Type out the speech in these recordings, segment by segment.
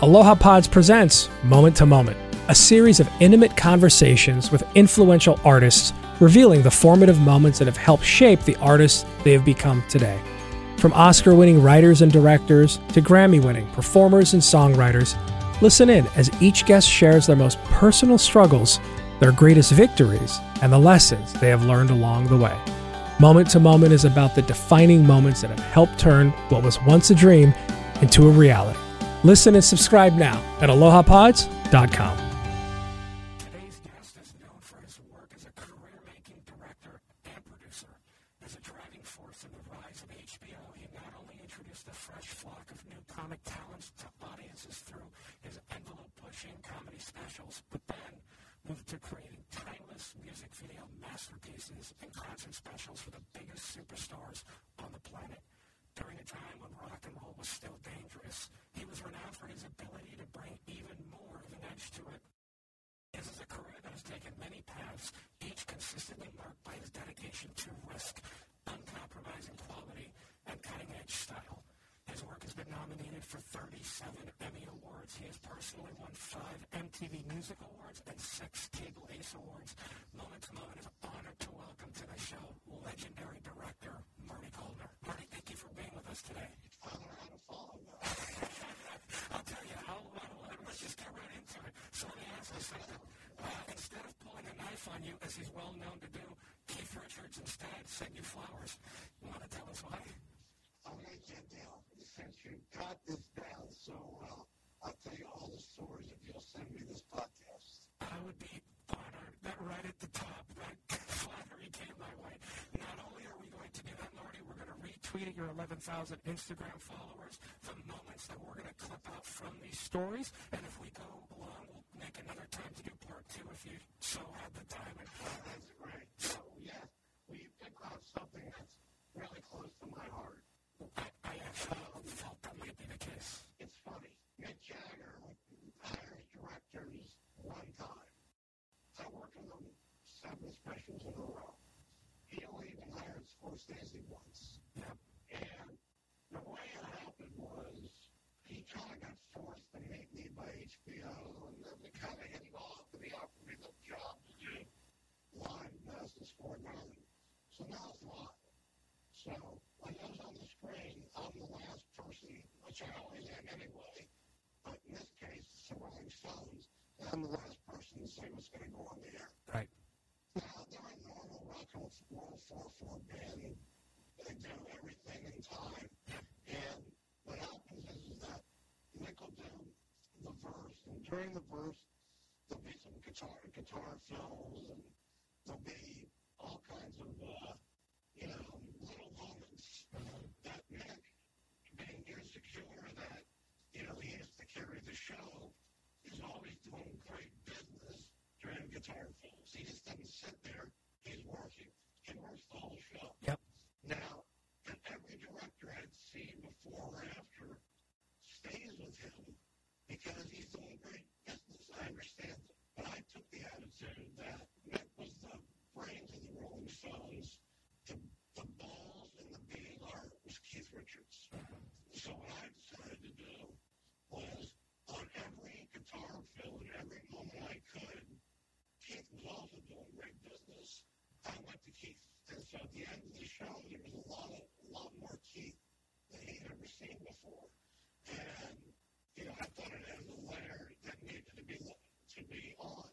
Aloha Pods presents Moment to Moment, a series of intimate conversations with influential artists revealing the formative moments that have helped shape the artists they have become today. From Oscar-winning writers and directors to Grammy-winning performers and songwriters, listen in as each guest shares their most personal struggles, their greatest victories, and the lessons they have learned along the way. Moment to Moment is about the defining moments that have helped turn what was once a dream into a reality. Listen and subscribe now at AlohaPods.com. Today's guest is known for his work as a career-making director and producer. As a driving force in the rise of HBO, he not only introduced a fresh flock of new comic talents to audiences through his envelope-pushing comedy specials, but then moved to creating timeless music video masterpieces and concert specials for the biggest superstars on the planet. During a time when rock and roll was still dangerous, he was renowned for his ability to bring even more of an edge to it. His is a career that has taken many paths, each consistently marked by his dedication to risk, uncompromising quality, and cutting-edge style. His work has been nominated for 37 Emmy Awards. He has personally won 5 MTV Music Awards and 6 Cable Ace Awards. Moment to Moment is honored to welcome to the show legendary director Marty Coleman. Marty, thank you for being with us today. I don't know how to follow you. I'll tell you how. Let's just get right into it. So let me ask you something. Instead of pulling a knife on you, as he's well known to do, Keith Richards instead sent you flowers. You want to tell us why? I'll make you a deal. Since you've got this down so well, I'll tell you all the stories if you'll send me this podcast. I would be honored. That right at the top, that flattery came my way. Not only are we going to do that, Marty, we're going to retweet at your 11,000 Instagram followers the moments that we're going to clip out from these stories. And if we go along, we'll make another time to do part 2 if you so have the time. And that's great. So, yeah, we picked out something that's really close to my heart. I actually felt that might be the case. It's funny. Mick Jagger, hired directors one time. I worked with him 7 specials in a row. He only even hired Scorsese once. Yep. And the way it happened was he kind of got forced to make me by HBO, and then we kind of hit it off, and he offered me the job to do live Madison Square Garden. So now it's live. So when I was on the screen, I'm the last person, which I always am anyway, but in this case, it's the Rolling Stones. I'm the last person to say what's going to go on the air. Right. Now, they're a normal rock and roll 4/4 band. They do everything in time. And what happens is that Mick will do the verse, and during the verse, there'll be some guitar fills, and there'll be all kinds of, little moments that Mick, being insecure that, he has to carry the show. He's always doing great business during guitar fills. He just doesn't sit there. He's working. He works the whole show. Yep. Now, and every director I'd seen before or after stays with him because he's doing great business. I understand it. But I took the attitude that Mick was the brains of the Rolling Stones. The balls and the beating heart was Keith Richards. So what I decided to do was on every guitar fill and every moment I could, Keith was also doing great business. I went to Keith. And so at the end of the show, there was a lot more Keith than he'd ever seen before. And, I thought it had a layer that needed to be on.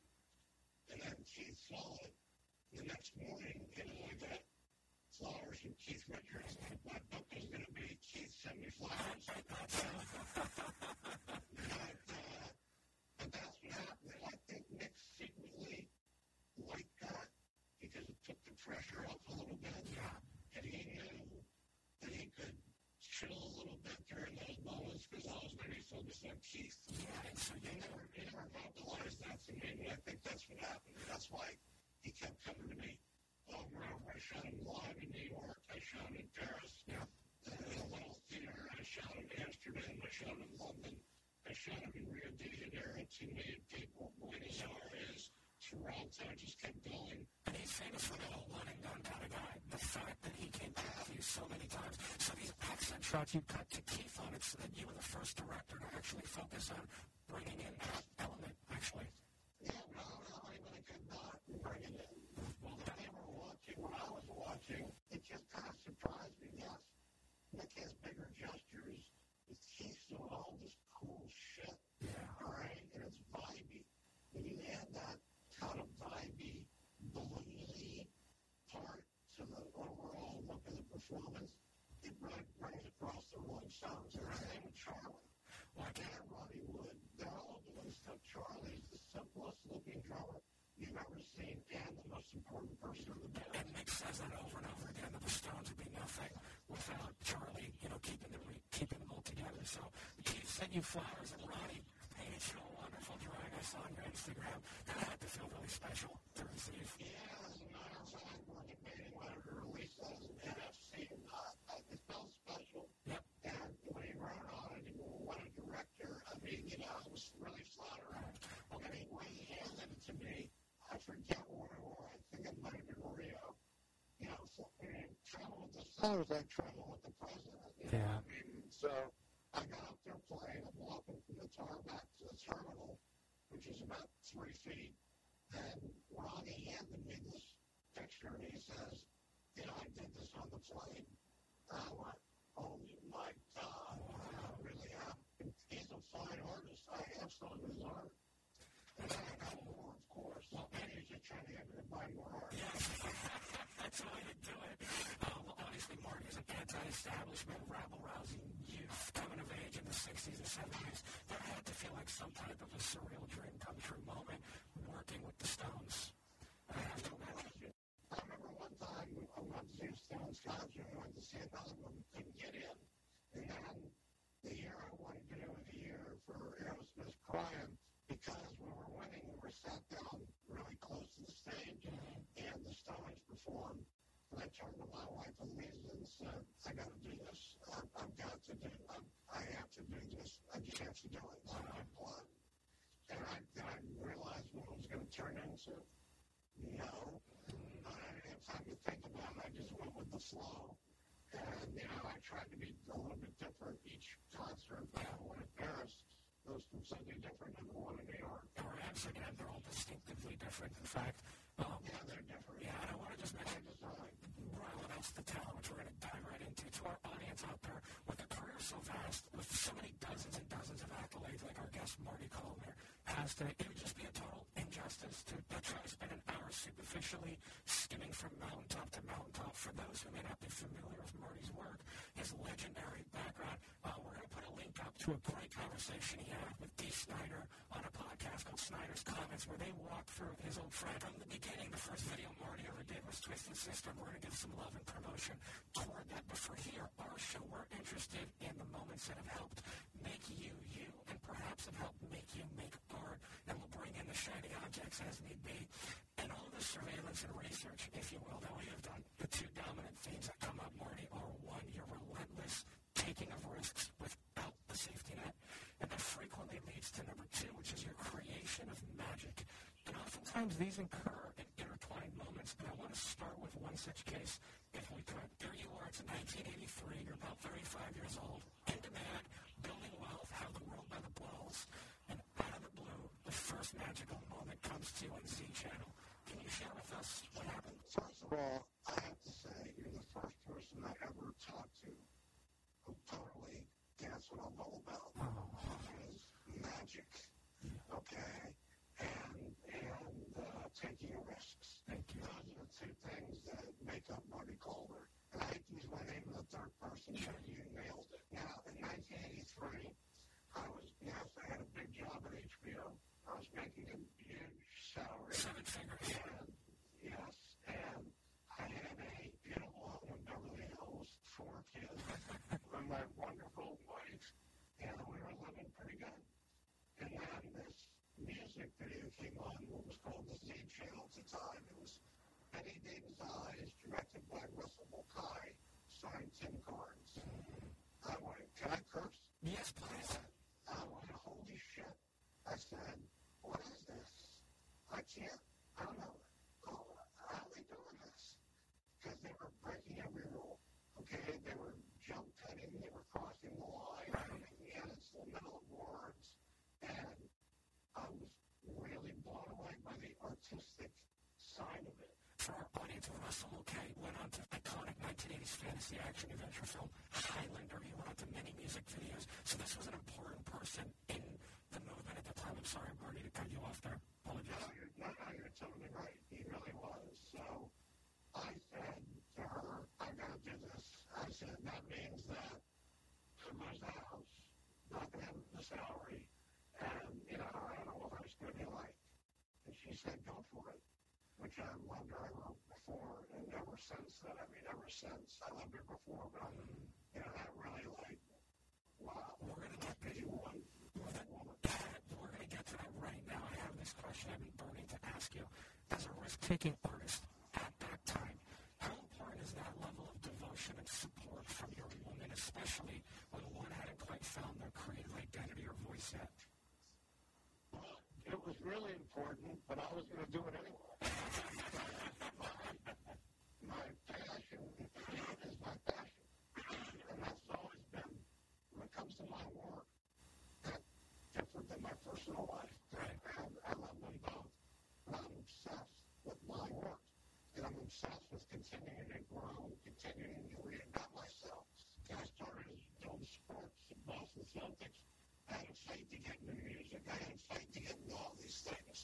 And then Keith saw it. The next morning, I got flowers from Keith Richards. My book was going to be Keith Send Me Flowers. But that's what happened. I think Nick secretly liked that because it took the pressure off a little bit. And he knew that he could chill a little bit during those moments because I was maybe focused on Keith. And so he never vocalized that to me. And I think that's what happened. That's why he kept coming to me. I shot him live in New York. I shot him in Paris. Yeah. In a little theater. I shot him in Amsterdam. I shot him in London. I shot him in Rio de Janeiro. 2 million people. Buenos Aires. 3 two roles that I just kept being. And he's famous for that old one-and-done kind of guy. The fact that he came back to you so many times. So these accent shots you cut to Keith on it so that you were the first director to actually focus on bringing in that element, actually. Yeah, well, I could not bring it in. Well, that they were watching when I was watching. It just kind of surprised me, yes. Nick has bigger gestures. He's doing all this cool shit. Yeah. All right, and it's vibey. And you add that kind of vibey, bluesy part to the overall look of the performance, it brings across the Rolling Stones. They're the same with Charlie. Like Dan, Ronnie Wood, they're all doing stuff. Charlie's the simplest looking drummer you've ever seen, and the most important person in the band. And Mick says that over and over again, that the Stones would be nothing without Charlie, you know, keeping them all together. So Keith sent you flowers, and Ronnie painted you a wonderful drawing I saw on your Instagram. That had to feel really special to receive. Yeah, as a matter of fact, we're debating whether to release that as an NFC or not. It felt special. Yep. And when he wrote on it, what a director. I mean, you know, I was really flattered. Well, anyway, he handed it to me. I forget where we were. I think it might have been Rio. You know, so we didn't travel with the stars. I traveled with the president. You know what I mean? So I got up there playing. I'm walking from the tar back to the terminal, which is about 3 feet. And Ronnie handed me this picture, and he says, you know, I did this on the plane. And I went, oh, my God. I really am. He's a fine artist. I absolutely love him. And then I got more, of course. Well, and he's just trying to get me to buy more art. That's the way to do it. Well, obviously, Marty is an anti-establishment, rabble-rousing youth coming of age in the 60s and 70s. That had to feel like some type of a surreal dream come true moment working with the Stones. I have to imagine. I remember one time I went to see a Stones concert. I went to see another one, couldn't get in. And then the year I wanted to do the year for Aerosmith Crying, because we were winning, we were sat down really close to the stage, and the Stones performed. And I turned to my wife, Alicia, and said, I got to do this. I have to do this. I just have to do it. It's in my blood. And I realized what it was going to turn into. No. But I didn't have time to think about it. I just went with the flow. And, you know, I tried to be a little bit different each concert. I wasn't embarrassed. Those completely different than the one in New York. Or Amsterdam, they're all distinctively different. In fact, they're different. Yeah, and I want to just mention Royal Announce the Town, which we're going to dive right into. To our audience out there, with a career so vast, with so many dozens and dozens of accolades, like our guest Marty Coleman has today, it would just be a total injustice to try to spend an hour superficially skimming from mountaintop to mountaintop. For those who may not be familiar with Marty's work, his legendary background, we're going to put a link up to a great conversation he had with Dee Snider on a podcast called Snyder's Comments, where they walked through his old friend from the beginning. The first video Marty ever did was Twisted Sister. We're going to give some love and promotion toward that. But for here, our show, we're interested in the moments that have helped make you, you, and perhaps have helped make you make art. And we'll bring in the shiny objects as need be, and all the surveillance and research, if you will, that we have done. The two dominant themes that come up, Marty, are one, your relentless taking of risks without the safety net, and that frequently leads to number two, which is your creation of magic. And oftentimes these occur in intertwined moments, and I want to start with one such case, if we could. There you are, it's 1983, you're about 35 years old, in demand, building wealth, have the world by the balls, and out of the blue, the first magical moment comes to you on Z Channel. Can you share with us what happened? First of all, I have to say, you're the first person I ever talked to who totally gets what I'm all about, which is magic, okay, and taking risks. Thank you. Those are the two things that make up Marty Coleman. And I hate to use my name in the third person, but you nailed it. Now, in 1983, I had a big job at HBO. I was making a huge salary. 7 figures. And I had a beautiful home in Beverly Hills, 4 kids, and my wonderful wife, and we were living pretty good. And then this music video came on, what was called the Z Channel at the time. It was Betty Davis' Eyes, directed by Russell Mulcahy, starring Tim Carnes. I went, can I curse? Yes, please. I went, holy shit. I said, what is this? I can't. decades, Russell Mulcahy went on to iconic 1980s fantasy action adventure film Highlander. He went on to many music videos. So this was an important person in the movement at the time. I'm sorry, Marty, to cut you off there. Apologies. No, you're totally right. He really was. So I said to her, I'm going to do this. I said, that means that from my house, not them, the salary, and, you know, I don't know what I was going to be like. And she said, go for it, which I loved her ever before and ever since that. I mean, ever since. I loved her before, but, you know, that really, like, wow. We're going to get to you one. We're going to get to that right now. I have this question I've been burning to ask you. As a risk-taking artist at that time, how important is that level of devotion and support from your woman, especially when one hadn't quite found their creative identity or voice yet? It was really important, but I was going to do it anyway. my passion is my passion. And that's always been, when it comes to my work, that's different than my personal life. Right. And I love them both. And I'm obsessed with my work. And I'm obsessed with continuing to grow, continuing to reinvent myself. And I started doing sports and Boston Celtics. I had a fight to get into music. I had a fight to get into all these things.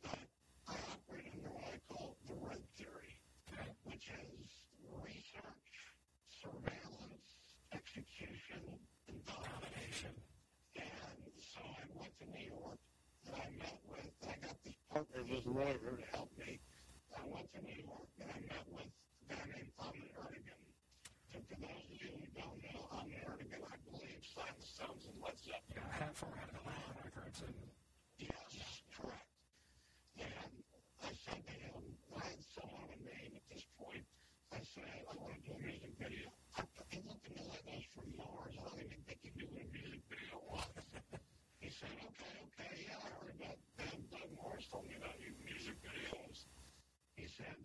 But I operate under what I call the red theory, which is research, surveillance, execution, and domination. And so I went to New York, and I got this partner, this lawyer, to help me. I went to New York, and I met with a guy named Ahmet Ertegun. And for those of you who don't know, Ahmet Ertegun, I believe, signed the Stones and Led Zeppelin. Yeah, Haverford College records. Yes, correct. And I said to him, I had someone in name at this point. I said, I want to do a music video. He looked at me like those for yours. I don't even think he knew what a music video was. He said, okay, yeah, I heard about them. Doug Morris told me about your music videos. He said,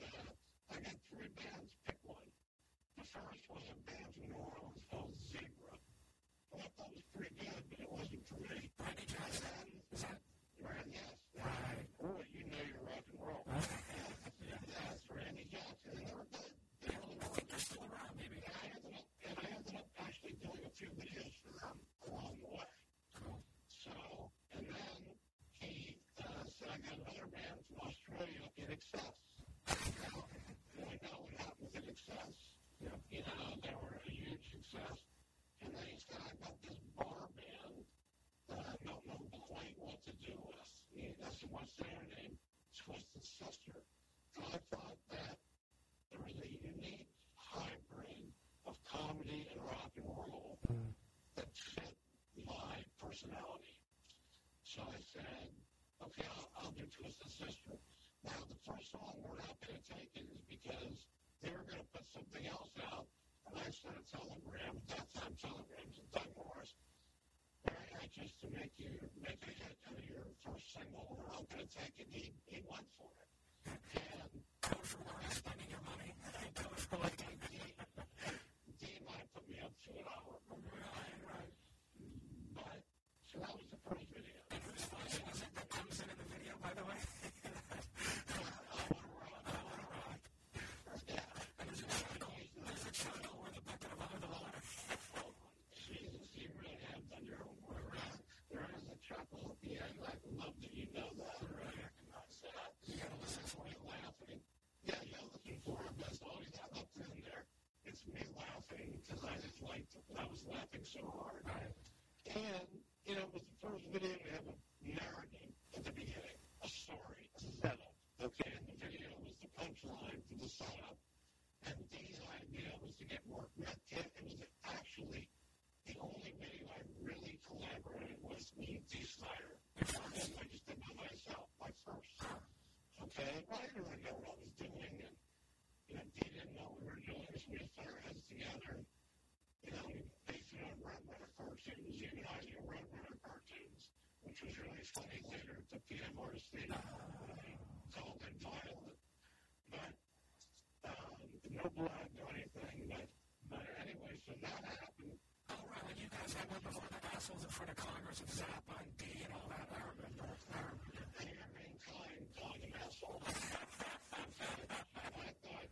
I got three bands, pick one. The first was a band from New Orleans called Zebra. Well, I thought it was pretty good, but it wasn't for me. Ronnie Johnson. Is that? Yes. Right. Well, you know you're rock and roll. Yeah. That's Randy Johnson. And they were good. I think they're still around, maybe. And I ended up actually doing a few videos for them along the way. Cool. So, and then he said, I got another band from Australia in excess. And I know what happened in excess. Yeah. You know, they were a huge success. And then he said, I've got this bar band that I don't know quite what to do with. And that's what's their name, Twisted Sister. And I thought that there was a unique hybrid of comedy and rock and roll that fit my personality. So I said, okay, I'll do Twisted Sister. Now, the first song we're not going to take it is because they were going to put something else out, and I sent a telegram. At that time, telegrams and Doug Morris. Very anxious to make a hit out of your first single. We're not going to take it. He went for it. And code for where I'm spending your money. Code for like Dee might have put me up to an hour. Right. But so that was the first video. And whose function is it that comes in the video, by the way? Chuckle at the end. I'd love that you know that. I recognize that. You gotta listen for me laughing. Yeah, you're looking for it, but it's always not up in there. It's me laughing because I just liked it. I was laughing so hard. Right. And, you know, it was the first video to have a narrative at the beginning, a story, a setup. Okay, and the video was the punchline for the setup. And Dee's idea was to get more connected. It was actually the only video I really collaborated was me and Dee Snider. And I just did it myself, my first. Okay? Well, I didn't really know what I was doing, and, you know, Dee didn't know what we were doing, so we just put our heads together, and, you know, we based it on Roadrunner cartoons, humanizing Roadrunner cartoons, which was really funny later at the PMRC, called it violent. But, no blood, no anything, but anyway, so that happened. Oh, right, when you guys had one before the assholes in front of Congress and Zappa and Dee and all that, I remember. And you're being kind, calling them assholes. I thought,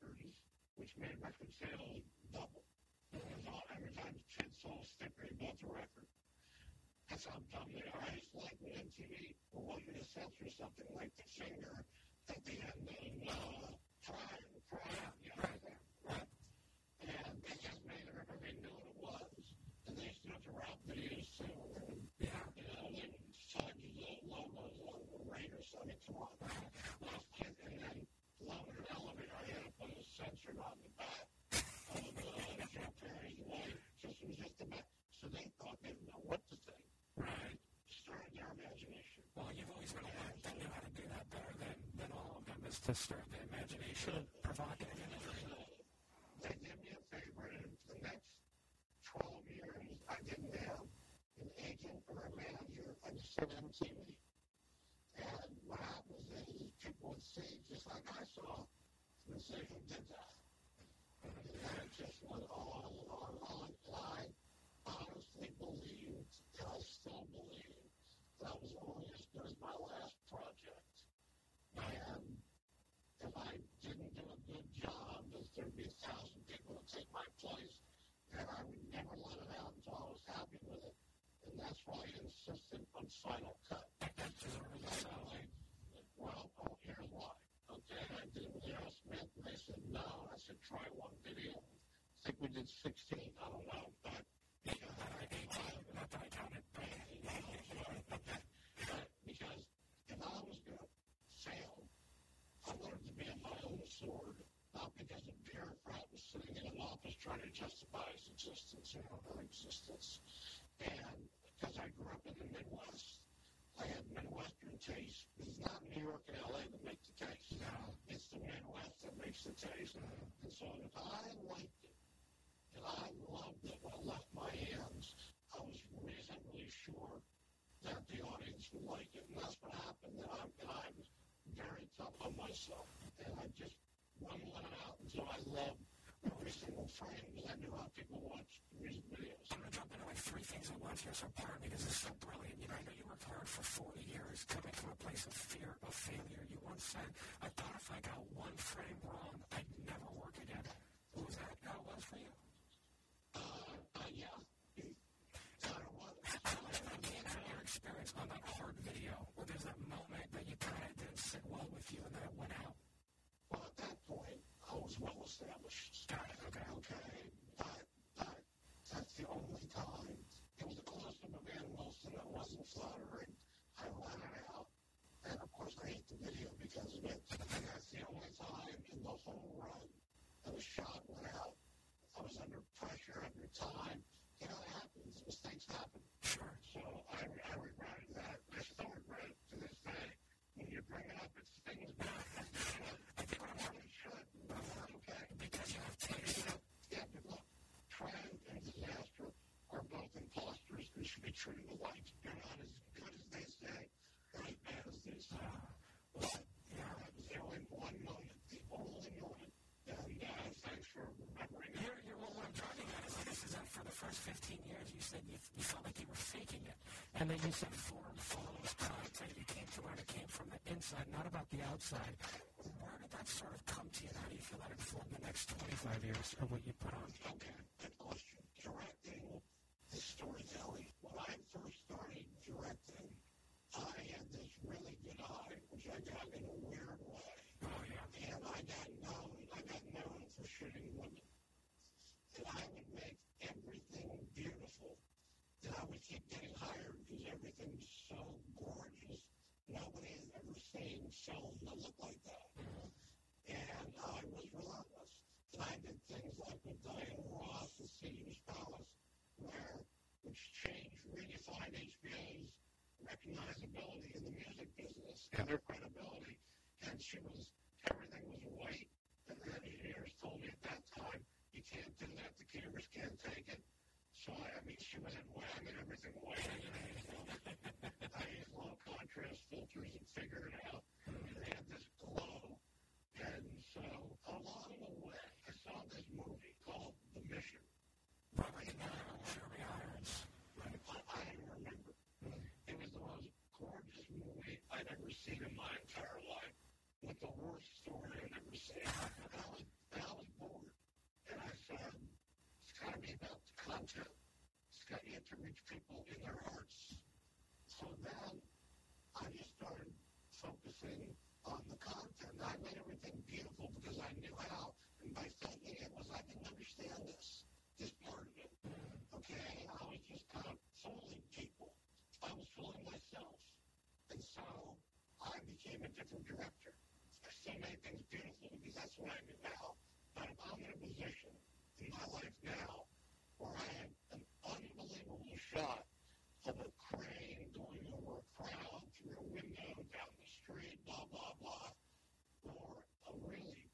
records, which made record sales double. There was all every time the kids saw a sticker, they bought the record. That's how dumb they are. I just like when MTV wanted to censor something like The Singer at the end of Try and Cry Out, you know, right? And they just made it remember they knew what it was, and they used to have to rap videos too. Yeah. You know, they would sign these little logos on the radio, so they'd come on last kid, and then lowered an elevator. I had to put a censored on the back of the Japanese wife. It was just the back. So they thought they didn't know what to think. Right. Stirred their imagination. Well, you've always been aware that they knew how to do that better than all of them, is to stir the imagination, provocative imagery. They did me a favor, and for the next 12 years, I didn't have an agent or a manager. I just said MTV. And what happened is people would see, just like I saw, and say, who did that? And I just went on and on. Honestly believed, and I still believe, that was only as good as my last project. And if I didn't do a good job, there'd be 1,000 people to take my place, and I would never let it out until I was happy with it. And that's why I insisted on Final Cut. Well, here's why. Okay, I did it with Aerosmith, and they said no. I said, try one video. I think we did 16. I don't know, but... You know, not that I counted, but because if I was going to fail, I wanted to be on my own sword, not because a bureaucrat was sitting in an office trying to justify his existence or her existence. And because I grew up in the Midwest, I had Midwestern taste. It's not New York and L.A. that make the taste. No. It's the Midwest that makes the taste. And so if I liked it, and I loved it when I left my hands, I was reasonably sure that the audience would like it. And that's what happened. And I'm very tough on myself. And I just wouldn't let it out. And so I loved every single frame because I knew how people watched music videos. I'm going to jump into like three things at once here. So pardon me, because this is so brilliant. You know, I know you worked hard for 40 years coming from a place of fear of failure. You once said, I thought if I got one frame wrong, I'd never work again. What was that? How it was for you? Yeah. How your experience on that hard video, where there's that moment that you kind of didn't sit well with you and then it went out? Well, at that point, I was well established. Got it, okay. But that's the only time. It was a close-up of Ann Wilson that wasn't flattering. I ran it out. And, of course, I hate the video because of it. And that's the only time in the whole run that a shot went out. I was under pressure, under time. You know, it happens. Mistakes happen. Sure. So I regretted that. I still regret it to this day. When you bring it up, it's things back. I think I probably should. But it's okay. Because you have taste. Yeah, but look, triumph and disaster are both imposters and should be treated alike. You're not as good as they say or as bad as they say. But that was the only one moment, the only moment. And thanks for remembering that. What I'm driving at is this is that for the first 15 years you said you felt like you were faking it. And then you said form follows content. You came from where it came from, the inside, not about the outside. Where did that sort of come to you? How do you feel that informed the next 25 years of what you put on? Okay, good question. Directing is storytelling. When I first started directing, I had this really good eye, which I got in a weird way. Oh, yeah. And I got known for shooting women. And I would make everything beautiful. And I would keep getting hired because everything's so gorgeous. Nobody has ever seen film that looked like that. And I was relentless. And I did things like with Diane Ross at Steam's Palace, which changed, redefined HBO's recognizability in the music business and their credibility. And everything was white. And the engineers told me at that time, you can't do that. The cameras can't take it. So, she was in white. I made everything white. I used low contrast filters and figured it out. And they had this glow. And so, along the way, I saw this movie called The Mission. I didn't remember. It was the most gorgeous movie I'd ever seen in my entire life. With the worst story I've ever seen. I was encourage people in their arts. So then I just started focusing on the content. I made everything beautiful because I knew how, and by thinking it was, I didn't understand this part of it. Okay, I was just kind of fooling people. I was fooling myself. And so I became a different director. I still made things beautiful because that's what I do now. But if I'm in a position in my life now where I had an unbelievable shot of a crane going over a crowd through a window down the street, blah, blah, blah, or a really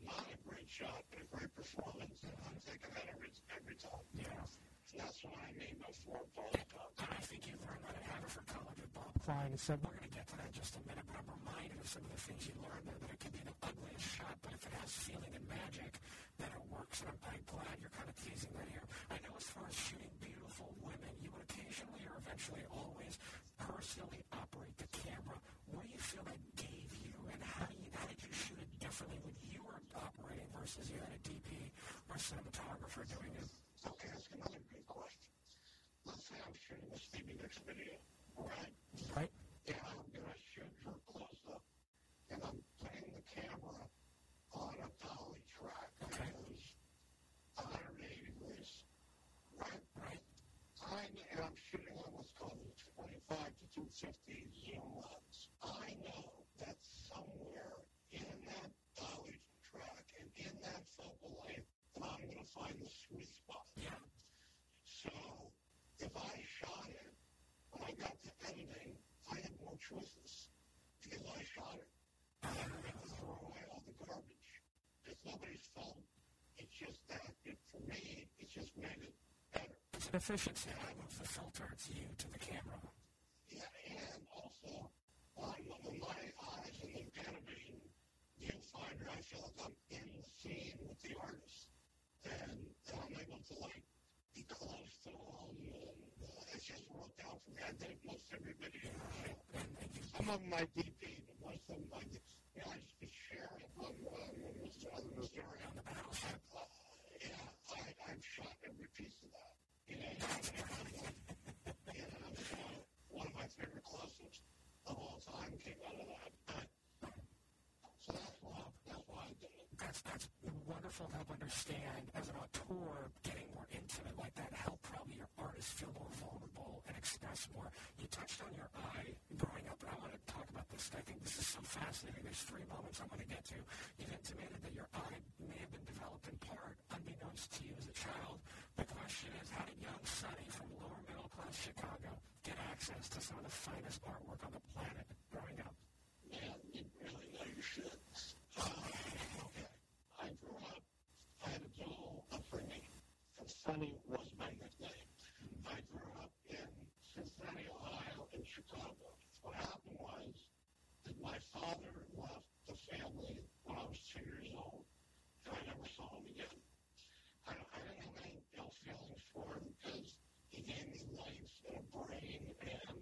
not a great shot, but a great performance. I'm thinking that every time. Yeah. That's what I mean by $4 And I think you learned that at Haverford College with Bob Klein. And said, we're going to get to that in just a minute, but I'm reminded of some of the things you learned there, that it can be the ugliest shot, but if it has feeling and magic, then it works. And I'm glad you're kind of teasing that here. I know as far as shooting beautiful women, you would occasionally or eventually always personally operate the camera. What do you feel that gave you, and how did you shoot it differently when you were operating versus you had a DP or a cinematographer doing it? Okay, that's another great question. Let's say I'm shooting a Stevie Nicks video, right? Right. Yeah, I'm going to shoot her close-up, and I'm putting the camera on a dolly track. Okay. That is 180 degrees, right? Right. And I'm shooting on what's called a 25 to 250 zoom lens. I know that somewhere in that dolly track and in that focal length, and I'm going to find the sweet spot. Yeah. So if I shot it, when I got to editing, I had more choices because I shot it. I didn't have to throw away all the garbage. It's nobody's fault. It's just that, for me, it just made it better. It's an efficiency. I move the filter. It's you to the camera. Yeah, and also, my eyes and the Panavision viewfinder, I feel like I'm in the scene with the artist. And I'm able to, be close to them, and it's just worked out for me. I did most every video. Some of my DP, but most of them I did. I just sharing the story on the battleship. I've shot every piece of that. So one of my favorite close-ups of all time came out of that. So that's why I did it. That's wonderful to help understand, as an auteur, getting more intimate like that, how probably your artists feel more vulnerable and express more. You touched on your eye growing up, and I want to talk about this. I think this is so fascinating. There's three moments I want to get to. You've intimated that your eye may have been developed in part unbeknownst to you as a child. The question is, how did young Sonny from lower middle class Chicago get access to some of the finest artwork on the planet growing up? Yeah, you really know you should. Okay. I grew up, I had a dual upbringing, and Sonny was my nickname. I grew up in Cincinnati, Ohio, and Chicago. What happened was that my father left the family when I was 2 years old, and I never saw him again. I didn't have any ill feelings for him because he gave me legs and a brain, and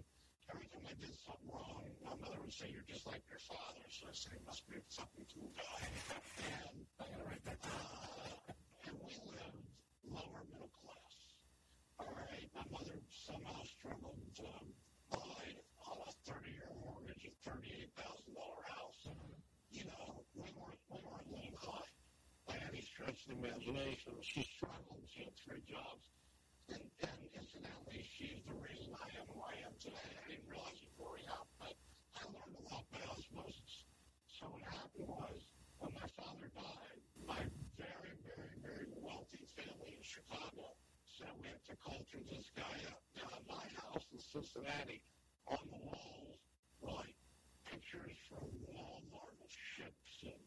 every time I did something wrong, my mother would say, you're just like your father. So I said, he must be a fucking cool guy. And I gotta write that down. And we lived lower middle class. All right, my mother somehow struggled to buy on a 30-year mortgage a $38,000 house. You know, we weren't living high by any stretch of the imagination. She struggled. She had three jobs. And incidentally, she's the reason I am who I am today. I didn't realize it growing up, but I learned a lot by osmosis. So what happened was, when my father died, my very, very, very wealthy family in Chicago said we have to culture this guy up. Now, in my house in Cincinnati, on the walls were pictures from Walmart of ships and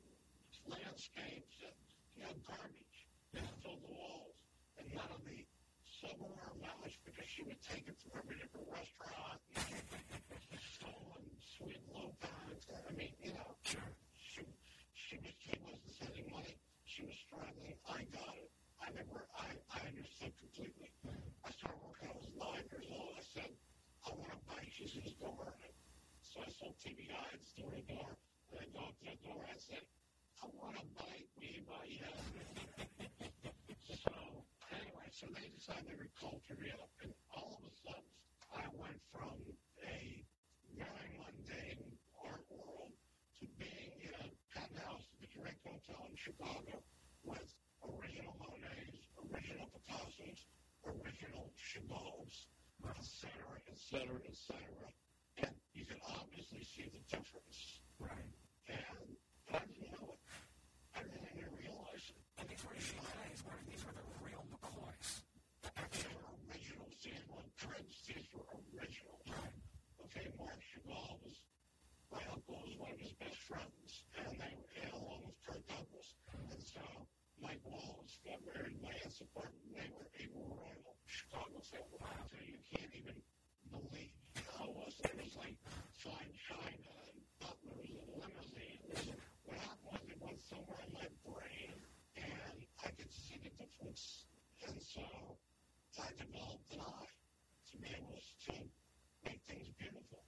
landscapes and garbage that filled the walls, and none of the suburb mileage, because she would take it to every different restaurant and stolen sweet low bags. I mean, sure. She wasn't sending money. She was struggling. I got it. I understood completely. I started working when I was 9 years old. I said, I want a bike. She says, go earn it. So I sold TV guides door to door. And I go up to the door. I said, I want a bike. So anyway, so they decided they would culture me up, and all of a gone from a very mundane art world to being in a penthouse at the Direct Hotel in Chicago with original Monets, original Picassos, original Chabots, etc., etc., etc. And you can obviously see the difference. Right. And I didn't know it. I didn't even realize it. And these were Chileans, weren't these were the real McCoys. The actual originals, these were Prince, these were original. Right. Okay, Mark Chagall was, my uncle was one of his best friends, and they were along with Kirk Douglas. And so Mike Wallace got married in my aunt's apartment. They were a royal Chicago family. Wow. So you can't even believe how it was. It was like fine china and butlers and limousines. What happened was it went somewhere in my brain, and I could see the difference. And so I developed an eye to be able to make things beautiful.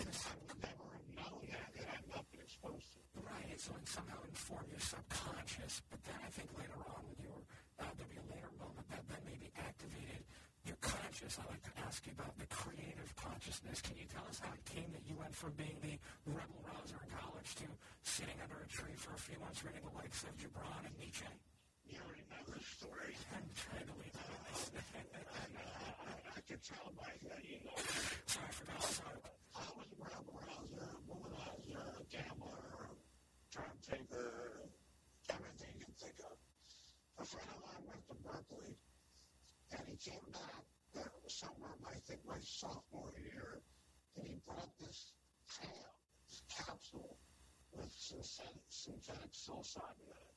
I would never have known that I've not been exposed to. Right, so it somehow informed your subconscious, but then I think later on when you were, there'll be a later moment that then maybe activated your conscious. I'd like to ask you about the creative consciousness. Can you tell us how it came that you went from being the rebel rouser in college to sitting under a tree for a few months reading the likes of Gibran and Nietzsche? You already know the story. I'm trying to leave I can tell by that you know. Sorry, I forgot. I was a rabble rouser, a womanizer, a gambler, a drug taker, everything you can think of. A friend of mine went to Berkeley, and he came back. That was somewhere, I think, my sophomore year, and he brought this tab, this capsule with synthetic psilocybin in it.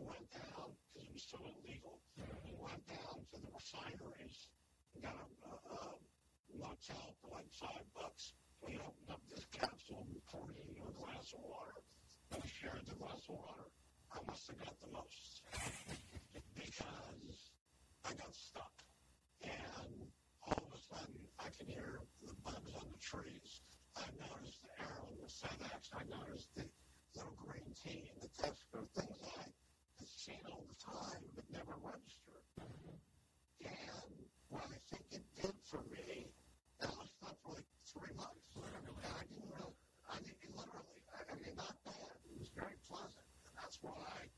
Went down, because it was so illegal, we went down to the refineries and got a motel for like $5. We opened up this capsule and poured it into a glass of water, and we shared the glass of water. I must have got the most because I got stuck. And all of a sudden, I could hear the bugs on the trees. I noticed the arrow in the FedEx. I noticed the little green tea and the Tesco, things like I've seen all the time, but never registered. And what I think it did for me, I was stuck for like 3 months. Literally. And I didn't really, I mean, not bad. It was very pleasant. And that's why I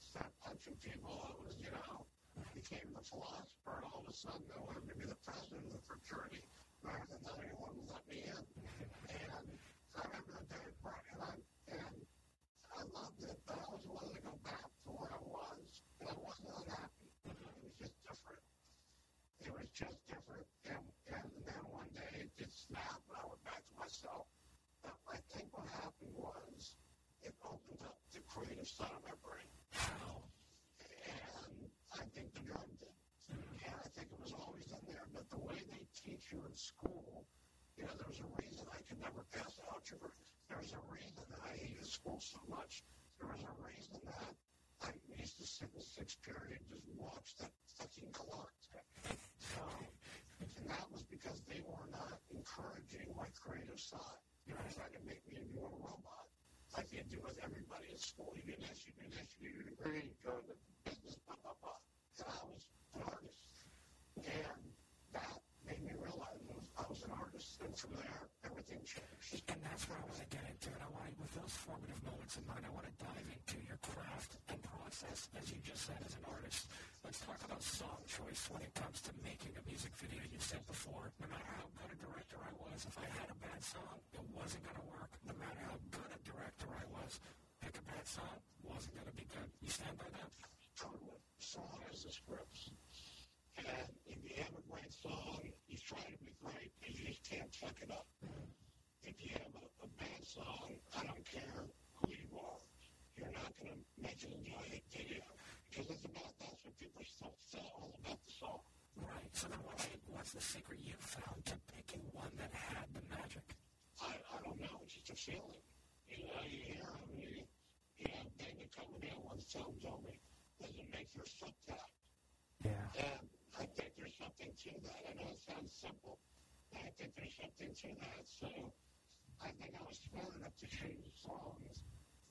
stopped punching people. I was, became the philosopher, and all of a sudden I wanted to be the president of the fraternity, rather than that anyone would let me in. And I remember the day it brought I loved it, but I always wanted to go back to where I was, and I wasn't unhappy. It was just different. It was just different, and then one day it just snapped, and I went back to myself. But I think what happened was it opened up the creative side of my brain. Wow. And I think the drug did. And I think it was always in there, but the way they teach you in school, there was a reason I could never pass algebra. There was a reason that I hated school so much. There was a reason that I used to sit in sixth period and just watch that fucking clock. And that was because they were not encouraging my creative side. They were trying to make me into a robot, like they do with everybody at school. You do this, you do this, you do your degree, you go into business, blah, blah, blah. And I was an artist. And that made me realize I was an artist, and from there, everything changed. And that's where I want to get into it. I want to, with those formative moments in mind, I want to dive into your craft and process, as you just said, as an artist. Let's talk about song choice when it comes to making a music video. You said before, no matter how good a director I was, if I had a bad song, it wasn't going to work. No matter how good a director I was, pick a bad song, wasn't going to be good. You stand by that? Totally. Song is the scripts. And if you have a great song, you try to be great, and you just can't fuck it up. If you have a bad song, I don't care who you are, you're not going to make an enjoyable video. Because that's what people still sell, all about the song. Right. So then what's the secret you found to picking one that had the magic? I don't know. It's just a feeling. You hear how many, baby coming in once someone told me, does it make your foot tap? Yeah. And I think there's something to that. I know it sounds simple, but I think there's something to that. So I think I was smart enough to change songs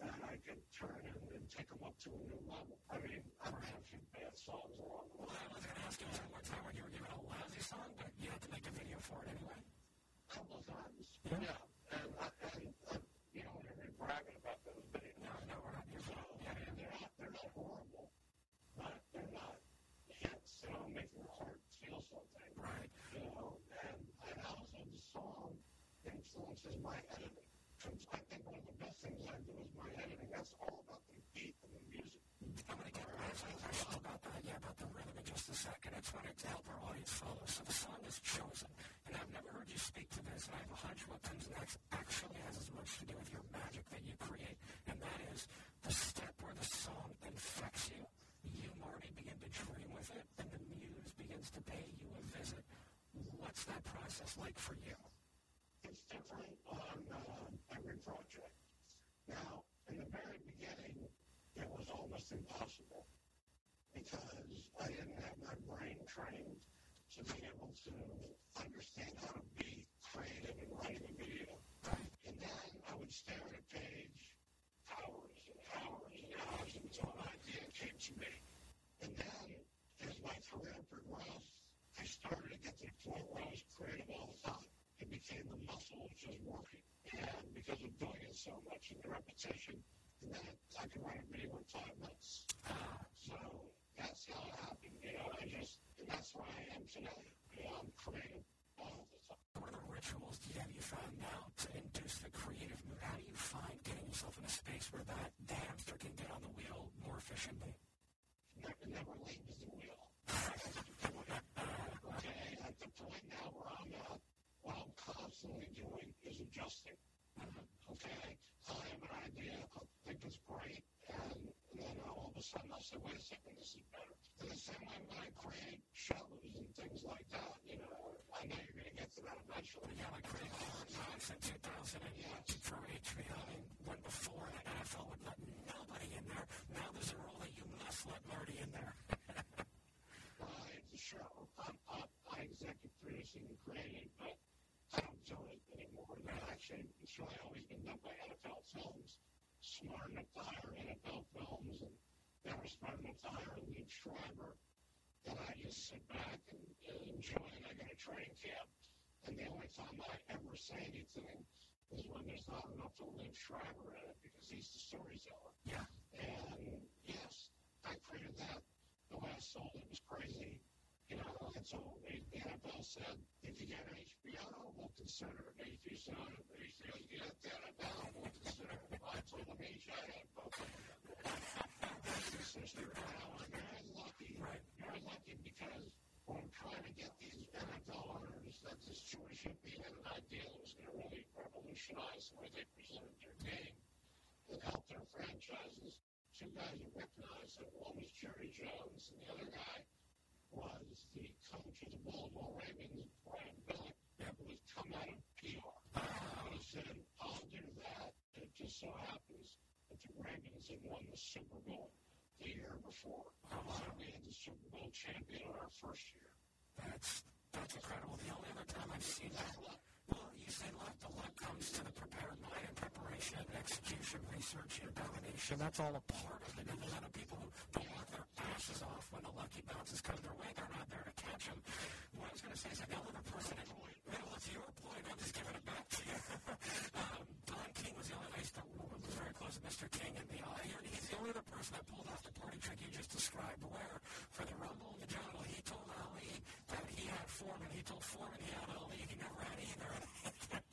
that I could turn and take them up to a new level. I mean, I've had a few bad songs along the way. Well, I was going to ask you one more time when you were giving a lousy song, but you had to make a video for it anyway. Yeah. Influences my editing. I think one of the best things I do is my editing. That's all about the beat and the music. I'm going to get around to that all about that, about the rhythm in just a second. It's what to help our audience follow. So the song is chosen, and I've never heard you speak to this, and I have a hunch what comes next actually has as much to do with your magic that you create, and that is the step where the song infects you. You, Marty, begin to dream with it, and the muse begins to pay you a visit. What's that process like for you? It's different on every project. Now, in the very beginning, it was almost impossible because I didn't have my brain trained to be able to understand how to be creative in writing a video. And then I would stare at a page hours and hours and hours until an idea came to me. And then, as my career progressed, I started to get to the point where I was creative all the time. It became the muscle which was working. And because of doing it so much and the repetition, and then I could write a video in 5 minutes. So that's how it happened. And that's where I am today. I'm creative all the time. What are the rituals you found now to induce the creative mood? How do you find getting yourself in a space where the hamster can get on the wheel more efficiently? Never leave the wheel. Okay, at the point now where I'm at, what I'm constantly doing is adjusting. Okay, I have an idea, I think it's great, and then all of a sudden I'll say, wait a second, this is better. In the same way when I create shows and things like that, I know you're going to get to that eventually. Yeah, I created Rolling Stones in 2008 for HBO, and when before the NFL would let nobody in there, now there's a rule that you must let Marty in there. Sure, I executive produced and created, but I don't do it anymore. It's really always been done by NFL Films. Smart enough to hire NFL Films, and they were smart enough to hire Lee Schreiber. And I just sit back and enjoy it. I go to training camp, and the only time I ever say anything is when there's not enough to Lee Schreiber in it, because he's the storyteller. Yeah. And yes, I created that. The way I sold it was crazy. And so the NFL said, if you get HBO, we'll consider it. If you sell it, if you get that amount, we'll consider it. I told them, I had both of them. Twisted Sister, I'm very lucky. Right. Very lucky because when I'm trying to get these NFL owners that this Jewish hippie had an idea that was going to really revolutionize the way they presented their game and help their franchises, two guys are recognized. One was Jerry Jones, and the other guy was the coach of the Baltimore Ravens, Brian Billick, who had come out of PR. And he said, I'll do that. And it just so happens that the Ravens had won the Super Bowl the year before. So we had the Super Bowl champion in our first year. That's incredible. The only other time I've seen that. Well, you say luck comes to the prepared mind and preparation and execution, research and domination. That's all a part of it. And a lot of people who work their asses off when the lucky bounces come their way, they're not there to catch them. What I was going to say is that the other person, it's your point, I'm just giving it back to you. Don King was the only guy that was very close to Mr. King in the eye. He's the only other person that pulled off the party trick you just described where, for the Rumble in the Jungle, he told Ali that he had Foreman. He told Foreman he had Ali. He never had either.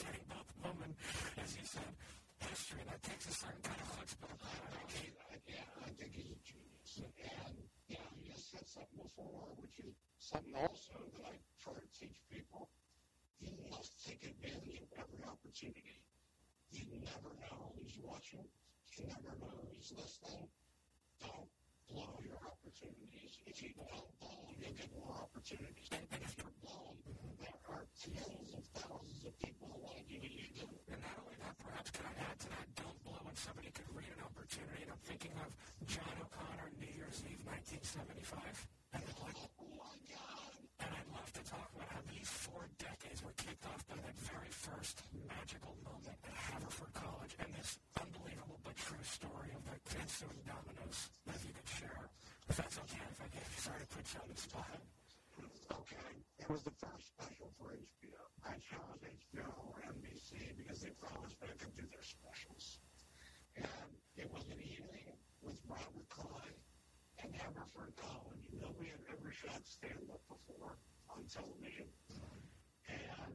Getting both women, as you said, history, and that takes a certain kind of flexibility. I think he's a genius. And, he just said something before, which is something also that I try to teach people. You must take advantage of every opportunity. You never know who's watching. You never know who's listening. Don't blow your opportunities. If you don't blow them, you'll get more opportunities. And if you're blown, there are tens of thousands of people who want to do what you do. And not only that, perhaps can I add to that, don't blow when somebody could read an opportunity. And I'm thinking of John O'Connor, New Year's Eve, 1975. And they're like, oh my God. And I'd love to talk about how these 4 decades were kicked off by that very first magical moment at Haverford College and this unbelievable but true story of the ensuing dominoes that you could share. If that's okay, if I can. Sorry to put you on the spot. Okay. It was the first special for HBO. I chose HBO or NBC Haverford College. Nobody had ever shot stand-up before on television. And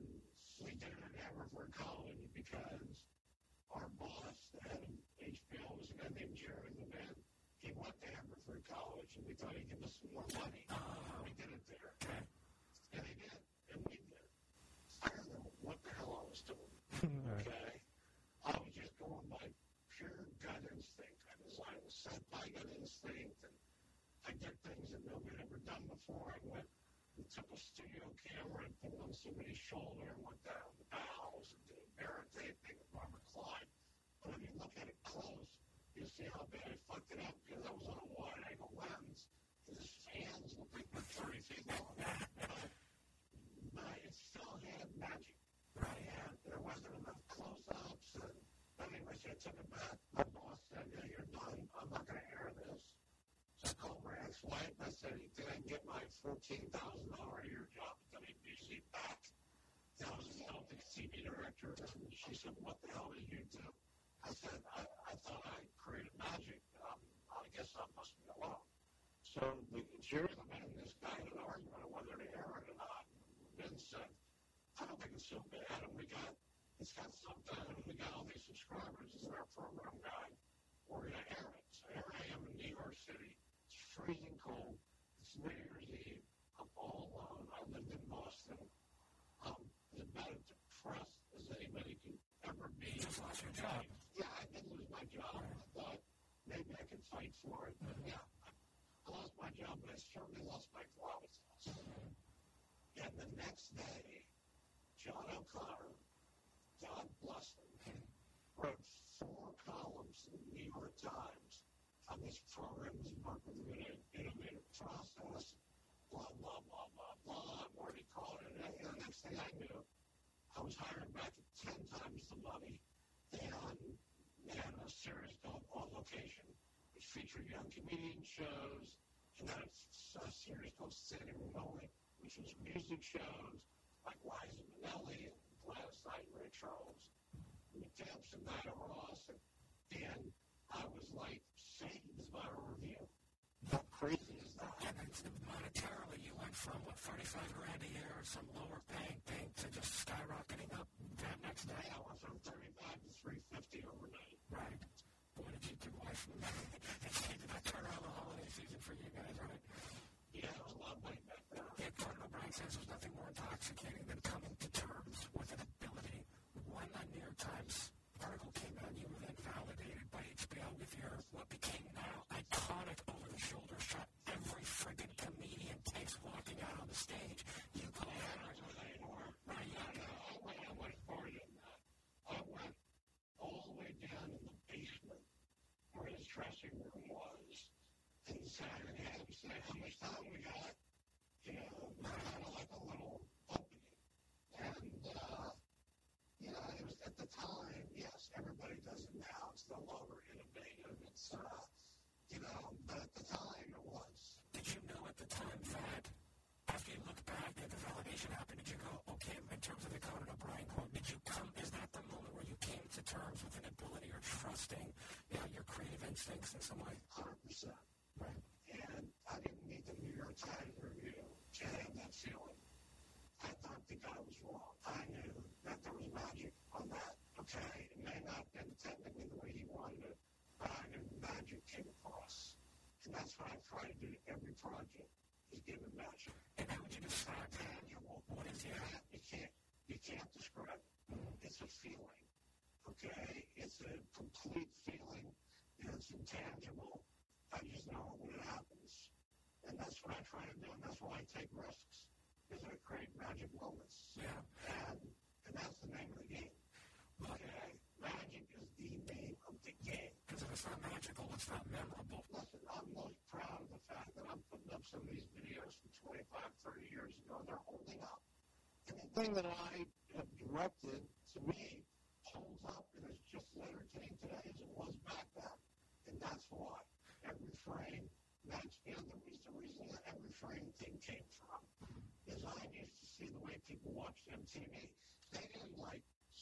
we did it at Haverford College because our boss at HBO was a guy named Jerry Levin. He went to Haverford College, and we thought he'd give us some more money. We did it there. And he did. And we did. I don't know what the hell I was doing. Okay? I was just going by pure gut instinct. I designed a set by gut instinct, and I did things that nobody had ever done before. I went and took a studio camera and put it on somebody's shoulder and went down the bows and did a barricade thing with Robert Clyde. But if you look at it close, you see how bad I fucked it up because I was on a wide-angle lens. And his fans looked like they're 30 feet long. But it still had magic. There wasn't enough close-ups. And anyway, so I took it back. My boss said, yeah, you're done. I'm not going to air this. So I called my ex-wife and I said, did I get my $14,000 a year job at WBC back? And I was the old TV director. And she said, what the hell did you do? I said, I thought I created magic. I guess I must be alone. So the jury and this guy had an argument on whether to air it or not. Ben said, I don't think it's so bad. And it's got something. And we got all these subscribers. It's our program guide. We're going to air it. So here I am in New York City. It's freezing cold. It's New Year's Eve. I'm all alone. I lived in Boston. I'm about as depressed as anybody can ever be. I did lose my job. I thought maybe I could fight for it. But I lost my job, but I certainly lost my promise. And the next day, John O'Connor, God bless him, wrote 4 columns in the New York Times on this program was marked with an innovative process, blah, blah, blah, blah, blah. I've already called it. And the next thing I knew, I was hired back at 10 times the money. And they had a series called On Location, which featured young comedian shows, and then a series called Standing Room Only, which was music shows like Liza Minnelli and Gladys Knight and Ray Charles and McDeps and Diane Ross. And I was like saved by a review. How crazy is that? And monetarily, you went from, what, 35 grand a year or some lower paying thing to just skyrocketing up that next day? I went from 35 to 350 overnight. Right. But what did you do away from that? It came to that turn around the holiday season for you guys, right? Yeah, it was a lot of money back then. Yeah, Gordon O'Brien says there's nothing more intoxicating than coming to terms with an ability. When the New York Times article came out, you were then validated by HBO with your, what became now, iconic over-the-shoulder shot. Every friggin' comedian takes walking out on the stage. You go out. I went farther than that. I went all the way down in the basement where his dressing room was. And Saturday and had him say, how much time we got? Kind of like a little opening. And, it was at the time, yes, everybody does it now. It's no longer innovative. It's, but at the time it was. Did you know at the time that, after you look back and the validation happened, did you go, okay, in terms of the Conan O'Brien quote, is that the moment where you came to terms with an ability or trusting, your creative instincts in some way? 100%. Right. And I didn't need the New York Times review to have that feeling. I thought the guy was wrong. I knew that there was magic on that. Okay, it may not have been technically the way he wanted it, but I knew magic came across. And that's what I try to do to every project, is give it magic. And how would you describe that? What is that? You can't describe it. It's a feeling. Okay? It's a complete feeling. It's intangible. I just know it when it happens. And that's what I try to do, and that's why I take risks, is I create magic moments. Yeah. And that's the name of the game. Okay? Magic is the name of the game. Because if it's not magical, it's not memorable. Listen, I'm most proud of the fact that I'm putting up some of these videos from 25, 30 years ago, and they're holding up. And the thing that I have directed, to me, holds up, and it's just as entertaining today as it was back then. And that's why every frame, the reason that every frame thing came from, is I used to see the way people watched MTV. They didn't,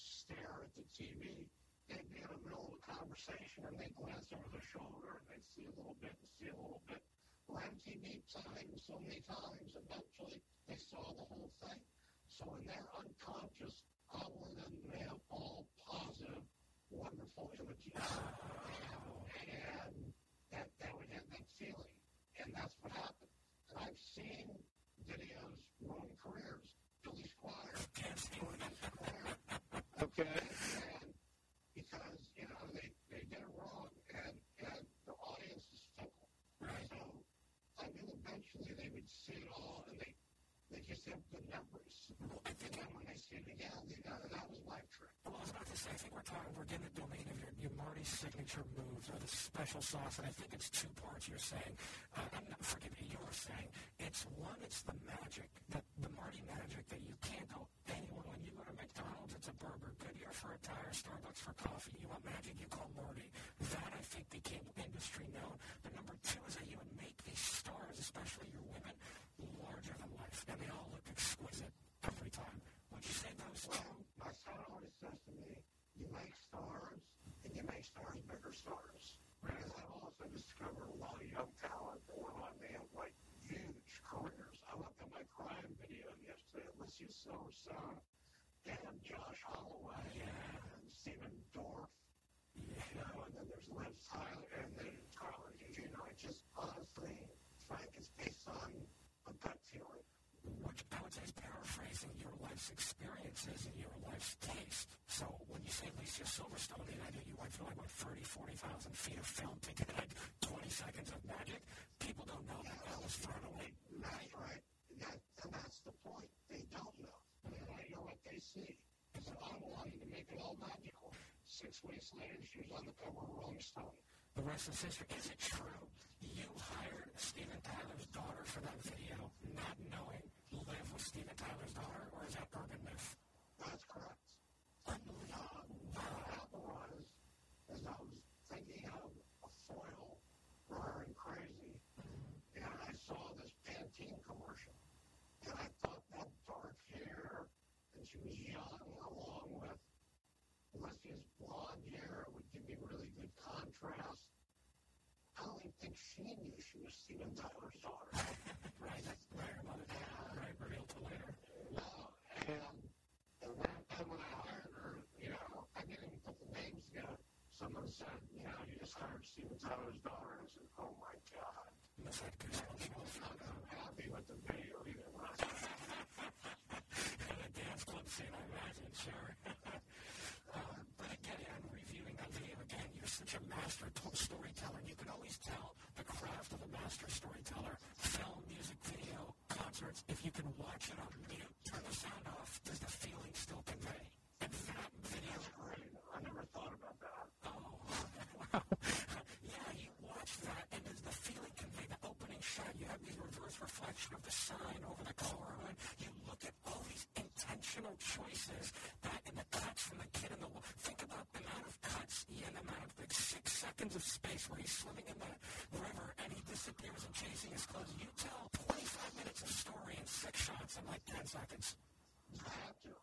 stare at the TV. They'd be in the middle of a conversation, and they'd glance over their shoulder, and they'd see a little bit and see a little bit. for MTV Time so many times, eventually they saw the whole thing. So in their unconscious, algorithm, they have all positive, wonderful images. And that would have that feeling. And that's what happened. And I've seen videos ruin careers. Billy Squire, Jordan Squire. Okay. And because, you know, they did it wrong, and the audience is fickle. Right. So I knew eventually they would see it all, and they just have good memories. Well, I think that when they see it again, they know that was life trick. Well, I was about to say, I think we're getting the domain of your Marty's signature moves or the special sauce, and I think it's two parts you're saying. Forgive me, you were saying. It's one, it's the magic, the Marty magic that you can't go anyone. When you go to McDonald's, it's a burger, Goodyear for a tire, Starbucks for coffee. You want magic, you call Marty. That, I think, became industry known. But number two is that you would make these stars, especially your women, larger than life, and they all look exquisite every time. Would you say those two? Well, my son always says to me, you make stars, and you make stars bigger stars. Right. Because I've also discovered a lot of young talent that went on to have, like, huge careers. I looked at my crime video yesterday, Alicia Silverstone, and Josh Holloway, and Stephen Dorff, you know, and then there's Liv Tyler, and then Charlie, you know, it just honestly, Frank, is based on a gut feeling. Which I would say is paraphrasing your life's experiences and your life's taste. So when you say Alicia Silverstone, and I know you went through like, what, 40,000 feet of film to get like 20 seconds of magic, people don't know that was thrown away. That's right. And that's the point. They don't know. They don't know what they see. So I wanted to make it all magical. 6 weeks later, she was on the cover of Rolling Stone. The rest of the sister, is it true? You hired Steven Tyler's daughter for that video, not knowing Liv was Steven Tyler's daughter, or is that urban myth? That's correct. Unbelievable. What happened was, as I was thinking of a foil, roaring crazy, and I saw this Pantene commercial, and I thought that dark hair, and she was young, along with Alicia's blonde hair, would give me really good contrast. I don't even think she knew she was Steven Tyler's daughter. Right. That's later, right, revealed to later. No, and then when I hired her, you know, I didn't even put the names together. Someone said, you know, you just hired Steven Tyler's daughter. And I said, oh, my God. That's like, I'm happy with the video either. And a dance club scene, I imagine, sure. But again, I'm reviewing that video again. You're such a master storyteller. You can always tell the craft of a master storyteller. Film, music, video, concerts. If you can watch it on mute, turn the sound off, does the feeling still convey? And that video... That's great. I never thought about that. Oh, wow. Yeah, you watch that, and does the feeling convey? The opening shot, you have the reverse reflection of the sign over the car, and you look at all these intentional choices that in the cuts from the kid in the wall. Think about the amount of cuts, yeah, the amount of like 6 seconds of space where he's swimming in the river, and he disappears and chasing his clothes. You tell 25 minutes of story in 6 shots in like 10 seconds. I have to.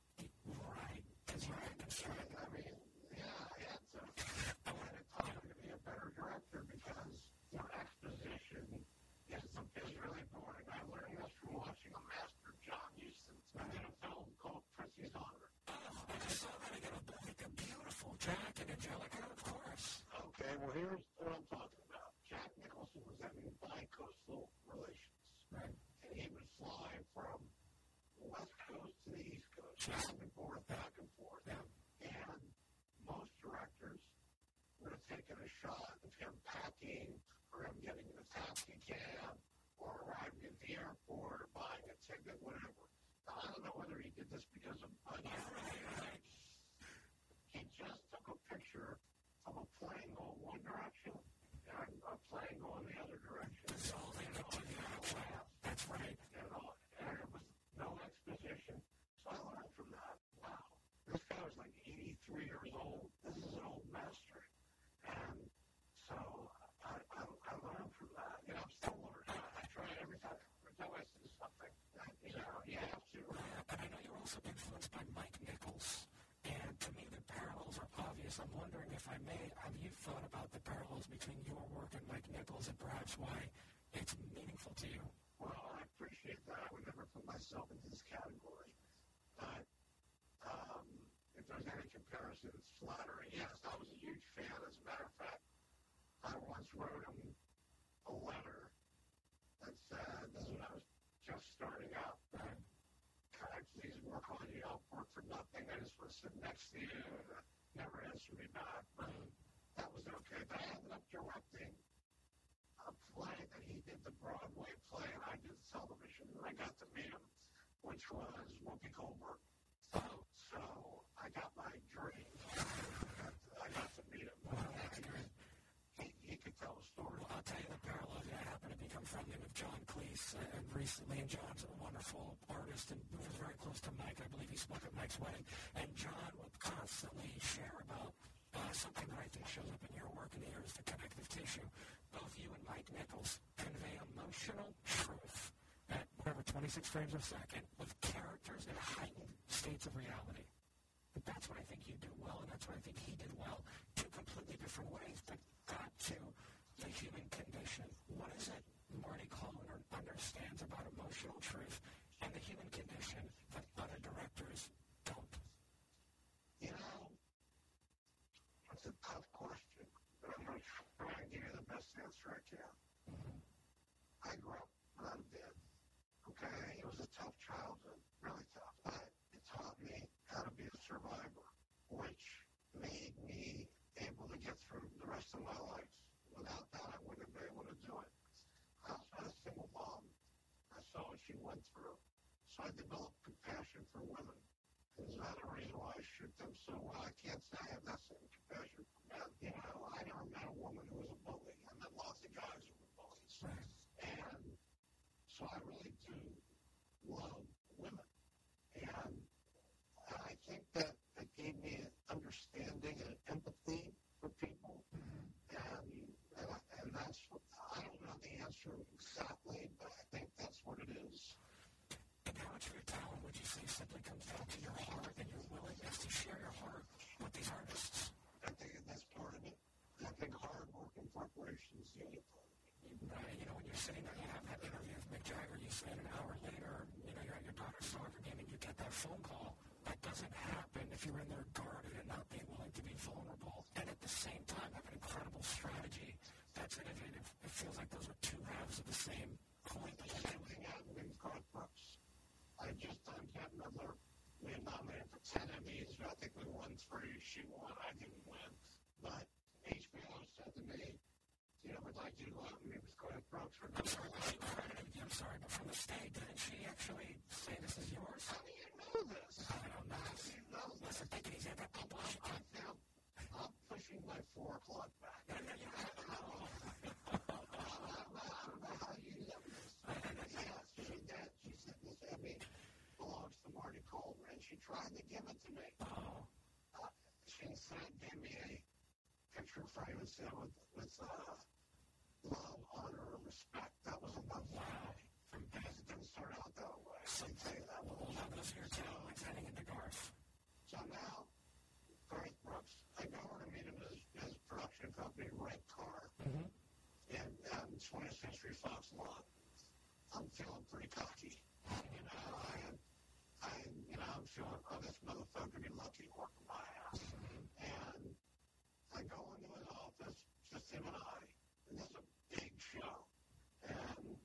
Right. That's right. That's right. I mean, yeah, I had to. I wanted to tell him to be a better director because your exposition is really boring. I learned this from watching a master, John Huston. I did a film called Prissy's Honor. Oh, I just saw that again. Like a beautiful Jack and Angelica, of course. Okay, well, here's what I'm talking about. Jack Nicholson was having bi-coastal relations. Right. And he would fly from West Coast to the East Coast, back and forth, back and forth. Yeah. And most directors would have taken a shot of him packing, or him getting in a taxi cab, or arriving at the airport, or buying a ticket, whatever. Now, I don't know whether he did this because of money or anything. He just took a picture of a plane going one direction and a plane going the other direction. That's right. And it was no exposition. So I learned from that, wow, this guy was like 83 years old. This is an old master. And so I learned from that. You know, I'm still learning. I try it every time. There's always something that, you know, you have to. And I know you're also influenced by Mike Nichols. And to me, the parallels are obvious. I'm wondering if I may, have you thought about the parallels between your work and Mike Nichols and perhaps why it's me? there's any comparison, it's flattering. Yes, I was a huge fan. As a matter of fact, I once wrote him a letter that said, this is when I was just starting out, that, can I please work on you? I'll work for nothing. I just want to sit next to you. Never answered me back, but that was okay. But I ended up directing a play that he did, the Broadway play, and I did the television, and I got to meet him, which was Whoopi Goldberg. So I got my dream. I got to meet him. He could tell a story. Well, I'll tell you the parallel. I happened to become friendly with John Cleese recently, and John's a wonderful artist and was very close to Mike. I believe he spoke at Mike's wedding. And John would constantly share about something that I think shows up in your work and here is the connective tissue. Both you and Mike Nichols convey emotional truth at whatever 26 frames a second with characters in heightened states of reality. But that's what I think you do well, and that's what I think he did well. Two completely different ways, but got to the human condition. What is it Marty Coleman understands about emotional truth and the human condition that other directors don't? You know, that's a tough question, but I'm going to try and give you the best answer I can. Mm-hmm. I grew up without a dad. Okay, it was a tough childhood, really tough. But it taught me how to be a survivor, which made me able to get through the rest of my life. Without that, I wouldn't have been able to do it. I was not a single mom. I saw what she went through. So I developed compassion for women. Is that a reason why I shoot them so well? I can't say I have that same compassion for men. You know, I never met a woman who was a bully. I met lots of guys who were bullies. Right. And so I really do love women. And I think that it gave me an understanding and an empathy for people. Mm-hmm. And that's what, I don't know the answer exactly, but I think that's what it is. And how much of your talent would you say simply comes down to your heart and your willingness to share your heart with these artists? I think that's part of it. I think hard work and preparation is the only part. You know, when you're sitting there, you have that interview with Mick Jagger, you say it an hour later, you know, you're at your daughter's soccer game and you get that phone call. That doesn't happen if you're in there guarded and not being willing to be vulnerable. And at the same time, have an incredible strategy that's innovative. It feels like those are two halves of the same coin. The same thing happened with Garth Brooks. I just had another, we had nominated for 10 Emmys, but I think we won 3. She won, I didn't win. But HBO said to me, you know, I'd like you to go out and meet with Garth Brooks. I'm sorry, but from the stage, didn't she actually say this is yours? How do you know this? I don't know. How do you know this? Listen, take it easy. I'm pushing my 4 o'clock back. I don't know how you know this. Yes, she did. She said this Emmy belongs to Marty Coleman, and she tried to give it to me. Oh. She said, give me a picture frame and said with love, honor, and respect. That was enough for me. Because it didn't start out that way. So now, Garth Brooks, I go over to meet him at his production company, Red Car, mm-hmm. and 20th Century Fox Lawn. I'm feeling pretty cocky. You know, I'm feeling, this motherfucker be lucky working my ass. Mm-hmm. And I go into his office, just him and I, and it's a big show. And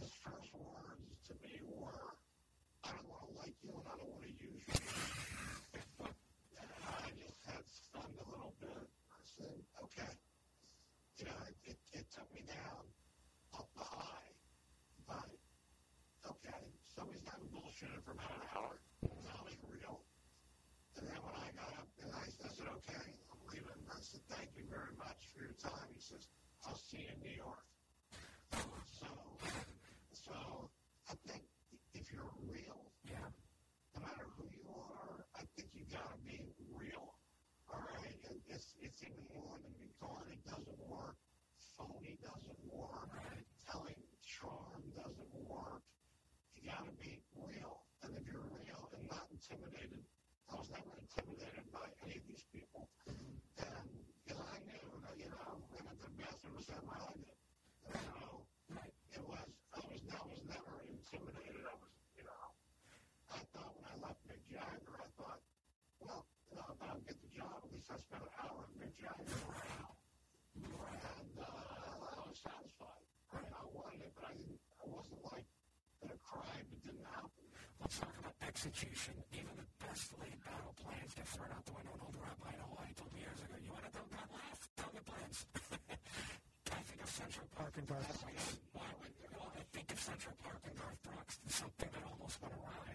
his first words to me were, I don't want to like you and I don't want to use you. And I just had stunned a little bit. I said, okay. You know, it took me down, up the high. But, okay, so he's kind of bullshitting for about an hour. Now he's real. And then when I got up, and I said, okay, I'm leaving. I said, thank you very much for your time. He says, I'll see you in New York. So I think if you're real, yeah, no matter who you are, I think you got to be real, all right? And it's even more than being gone. It doesn't work. Phony doesn't work. Right. Telling charm doesn't work. You got to be real. And if you're real and not intimidated, I was never intimidated by any of these people. And because I knew, you know, I got the best of us at my life. So I was never intimidated. I was, you know, I thought when I left Mick Jagger, I thought, well, Francisco Allen Mick Jagger around. And I was satisfied. I wanted it, but I wasn't like going to cry if it didn't happen. Let's talk about execution. Even the best laid battle plans get thrown out the window. An old rabbi in Hawaii told me years ago, you want to build that laugh? Don't get plans. I think of Central Park and Garth Brooks. Why would you know? I think of Central Park and Garth Brooks. Something that almost went awry.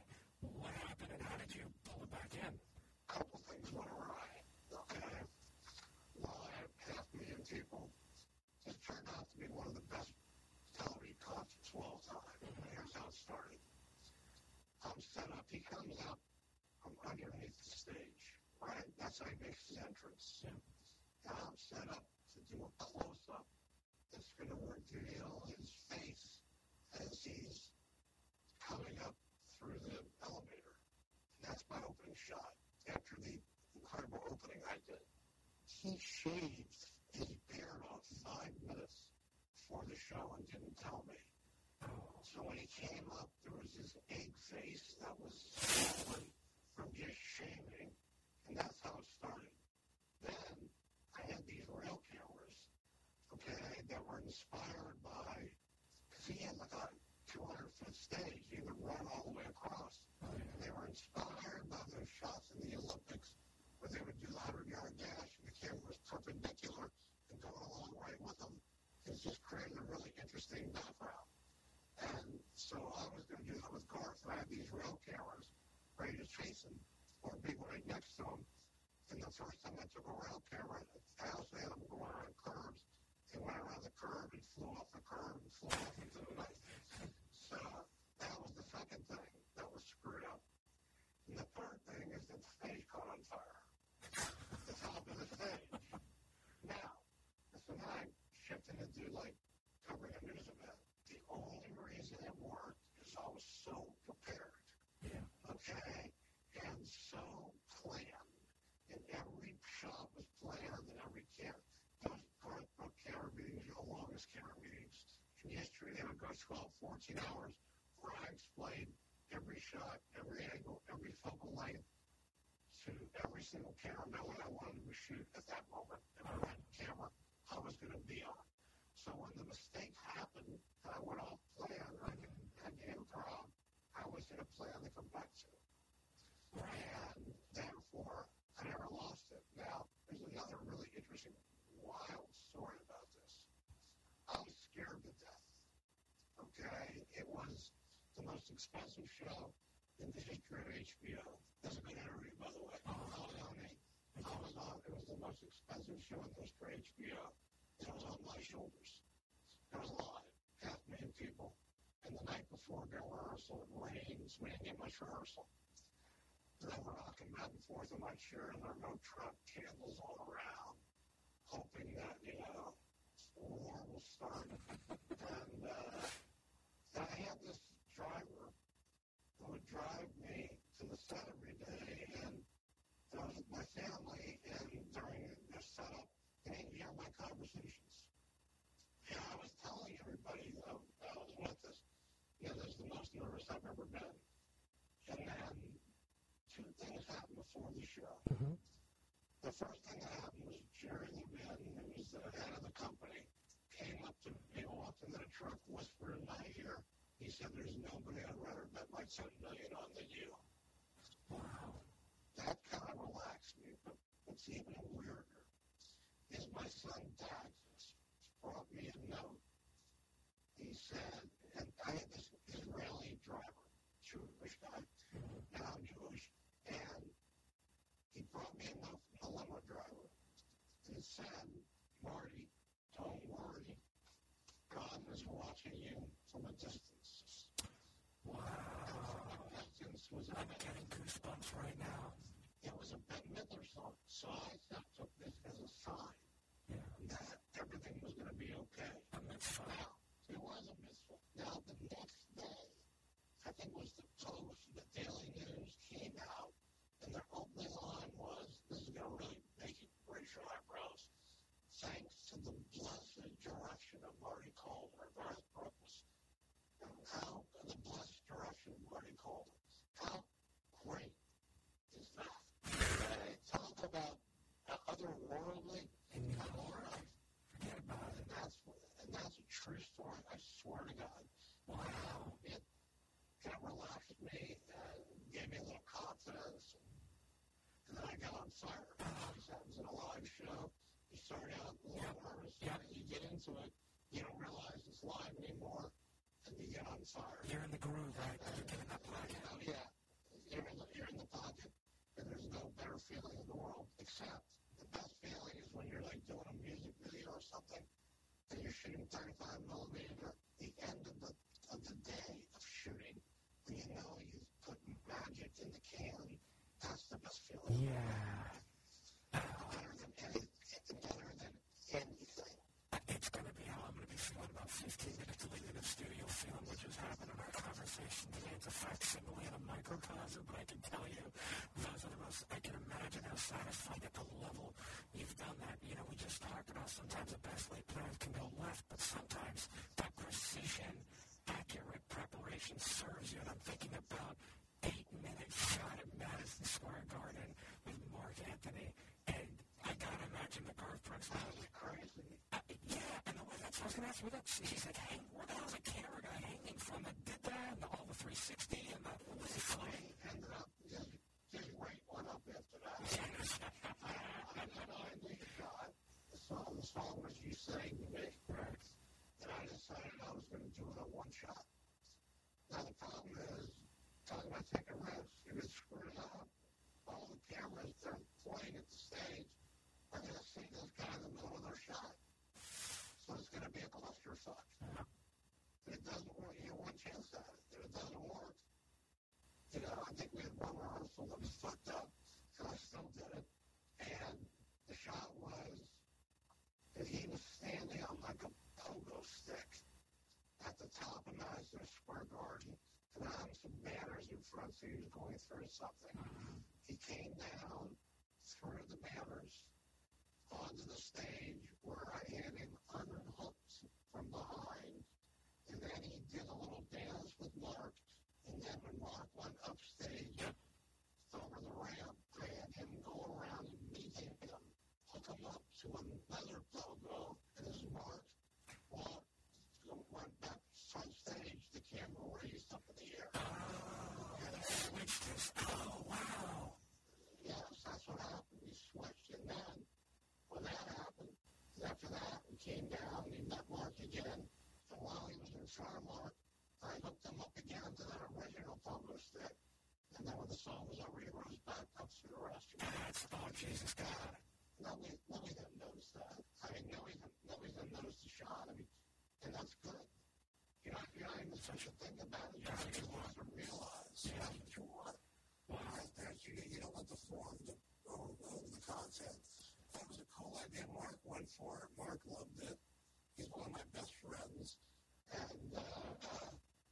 What happened and how did you pull it back in? A couple things went awry. Okay. Well, I had 500,000 people. It turned out to be one of the best television concerts of all time. And here's how it started. I'm set up. He comes up from underneath the stage, right? That's how he makes his entrance. Yeah. And I'm set up to do a close-up that's going to reveal his face as he's coming up through the elevator. And that's my opening shot. After the incredible opening I did, he shaved his beard off 5 minutes before the show and didn't tell me. So when he came up, there was this egg face that was swollen from just shaving, and that's how it started. Then I had these rail cameras, okay, that were inspired by, because he had like a 200-foot stage, he would run all the way across. And they were inspired by those shots in the Olympics where they would do the 100-yard dash, and the camera was perpendicular and going along right with them. It just created a really interesting background. And so I was going to do that with Garth, and I had these rail cameras ready to chase him or be right next to him. And the first time I took a rail camera, I also had him going around curves. He went around the curve and flew off the curve and flew off into the night. So that was the second thing that was screwed up. And the third thing is that the stage caught on fire. The top of the stage. Now, so now I'm shifting into like covering a news event. The only reason it worked is I was so prepared, okay, and so planned, and every shot was planned, and every camera, those Garth Brooks camera meetings are the longest camera meetings in history. They would go 12, 14 hours, where I explained every shot, every angle, every focal length to every single cameraman I wanted to shoot at that moment, and what camera I was going to be on. So when the mistake happened, and I went off plan, I didn't improv, I was in a plan to come back to. And therefore, I never lost it. Now, there's another really interesting, wild story about this. I was scared to death, okay? It was the most expensive show in the history of HBO. That's a good interview, by the way. It was the most expensive show in the history of HBO. It was on my shoulders. There was a lot, 500,000 people. And the night before their rehearsal, it rained, so we didn't get much rehearsal. And I were rocking back and forth in my chair, and there were no truck candles all around, hoping that, you know, war will start. And I had this driver who would drive me to the set every day, and I was with my family, and during the setup, they didn't hear my conversations. And I was telling everybody that I was with this. This is the most nervous I've ever been. And then two things happened before the show. Mm-hmm. The first thing that happened was Jerry Levin, who was the head of the company, came up to me, walked into the truck, whispered in my ear. He said, "There's nobody I'd rather bet my $10 million on than you." Wow. That kind of relaxed me, but it's even weirder. Is my son Dax brought me a note. He said, and I had this Israeli driver, Jewish guy, and I'm Jewish, and he brought me a note from the limo driver. And it said, "Marty, don't worry. God is watching you from a distance." Wow. From a distance was I'm getting goosebumps right now. It was a Bette Midler song, so I took this as a sign that everything was going to be okay. A mitzvah. Now, it was a mitzvah. Now, the next day, I think it was the Post, the Daily News came out, and their opening line was, "This is going to really make it raise your eyebrows. Thanks to the blessed direction of Marty Coleman, Garth Brooks." How the blessed direction of Marty Coleman. How great is that? Talk about start out the hours. How do you get into it? You don't realize it's live anymore, and you get on fire. You're in the groove, right? You're in the pocket. You know, yeah. You're in the pocket, and there's no better feeling in the world, except the best feeling is when you're, like, doing a music video or something, and you're shooting 35mm, the end of the day of shooting, and you know you've put magic in the can. That's the best feeling. Yeah. Better than anything. It's going to be how I'm going to be feeling about 15 minutes later in the studio, feeling what just happened in our conversation today. It's a facsimile and a microcosm, but I can tell you, those are the most, I can imagine how satisfying at the level you've done that. You know, we just talked about sometimes the best laid plans can go left, but sometimes that precision, accurate preparation serves you. And I'm thinking about 8-minute shot at Madison Square Garden with Mark Anthony, and I gotta imagine the Garth Brooks. That was crazy. Yeah, and the way that's what I was gonna ask you. He's like, hey, where the hell's a camera guy hanging from that did that, and all the 360, and that was he flying? Ended up, his weight went up after that. I needed God. The song was You Sang to Me. Right. And I decided I was gonna do it on one shot. Now the problem is, talking about taking risks, you get screwed up. All the cameras, they're playing at the stage. I'm going to see this guy in the middle of their shot. So it's going to be a clusterfuck. And it doesn't work. You have one chance at it. If it doesn't work, you know, I think we had one rehearsal that was fucked up, and I still did it. And the shot was that he was standing on like a pogo stick at the top of Madison Square Garden. And I had some banners in front, so he was going through something. He came down through the banners onto the stage where I had him unhooked from behind. And then he did a little dance with Mark. And then when Mark went upstage over the ramp, I had him go around and meet him, hook him up to another pogo. And as Mark went back on stage, the camera raised up in the air. Oh, wow. Yes, that's what happened. We switched, and then when that happened, after that, we came down, and he met Mark again, and while he was in front of Mark, I hooked him up again to that original pogo stick, and then when the song was over, he rose back up to the restaurant. Oh, Jesus God. Nobody didn't notice that. I mean, nobody didn't notice the shot. I mean, and that's good. You're not even such a thing about it. You just want to realize that's what you want. Right there, you don't want the form or the content. That was a cool idea. Mark went for it. Mark loved it. He's one of my best friends. And,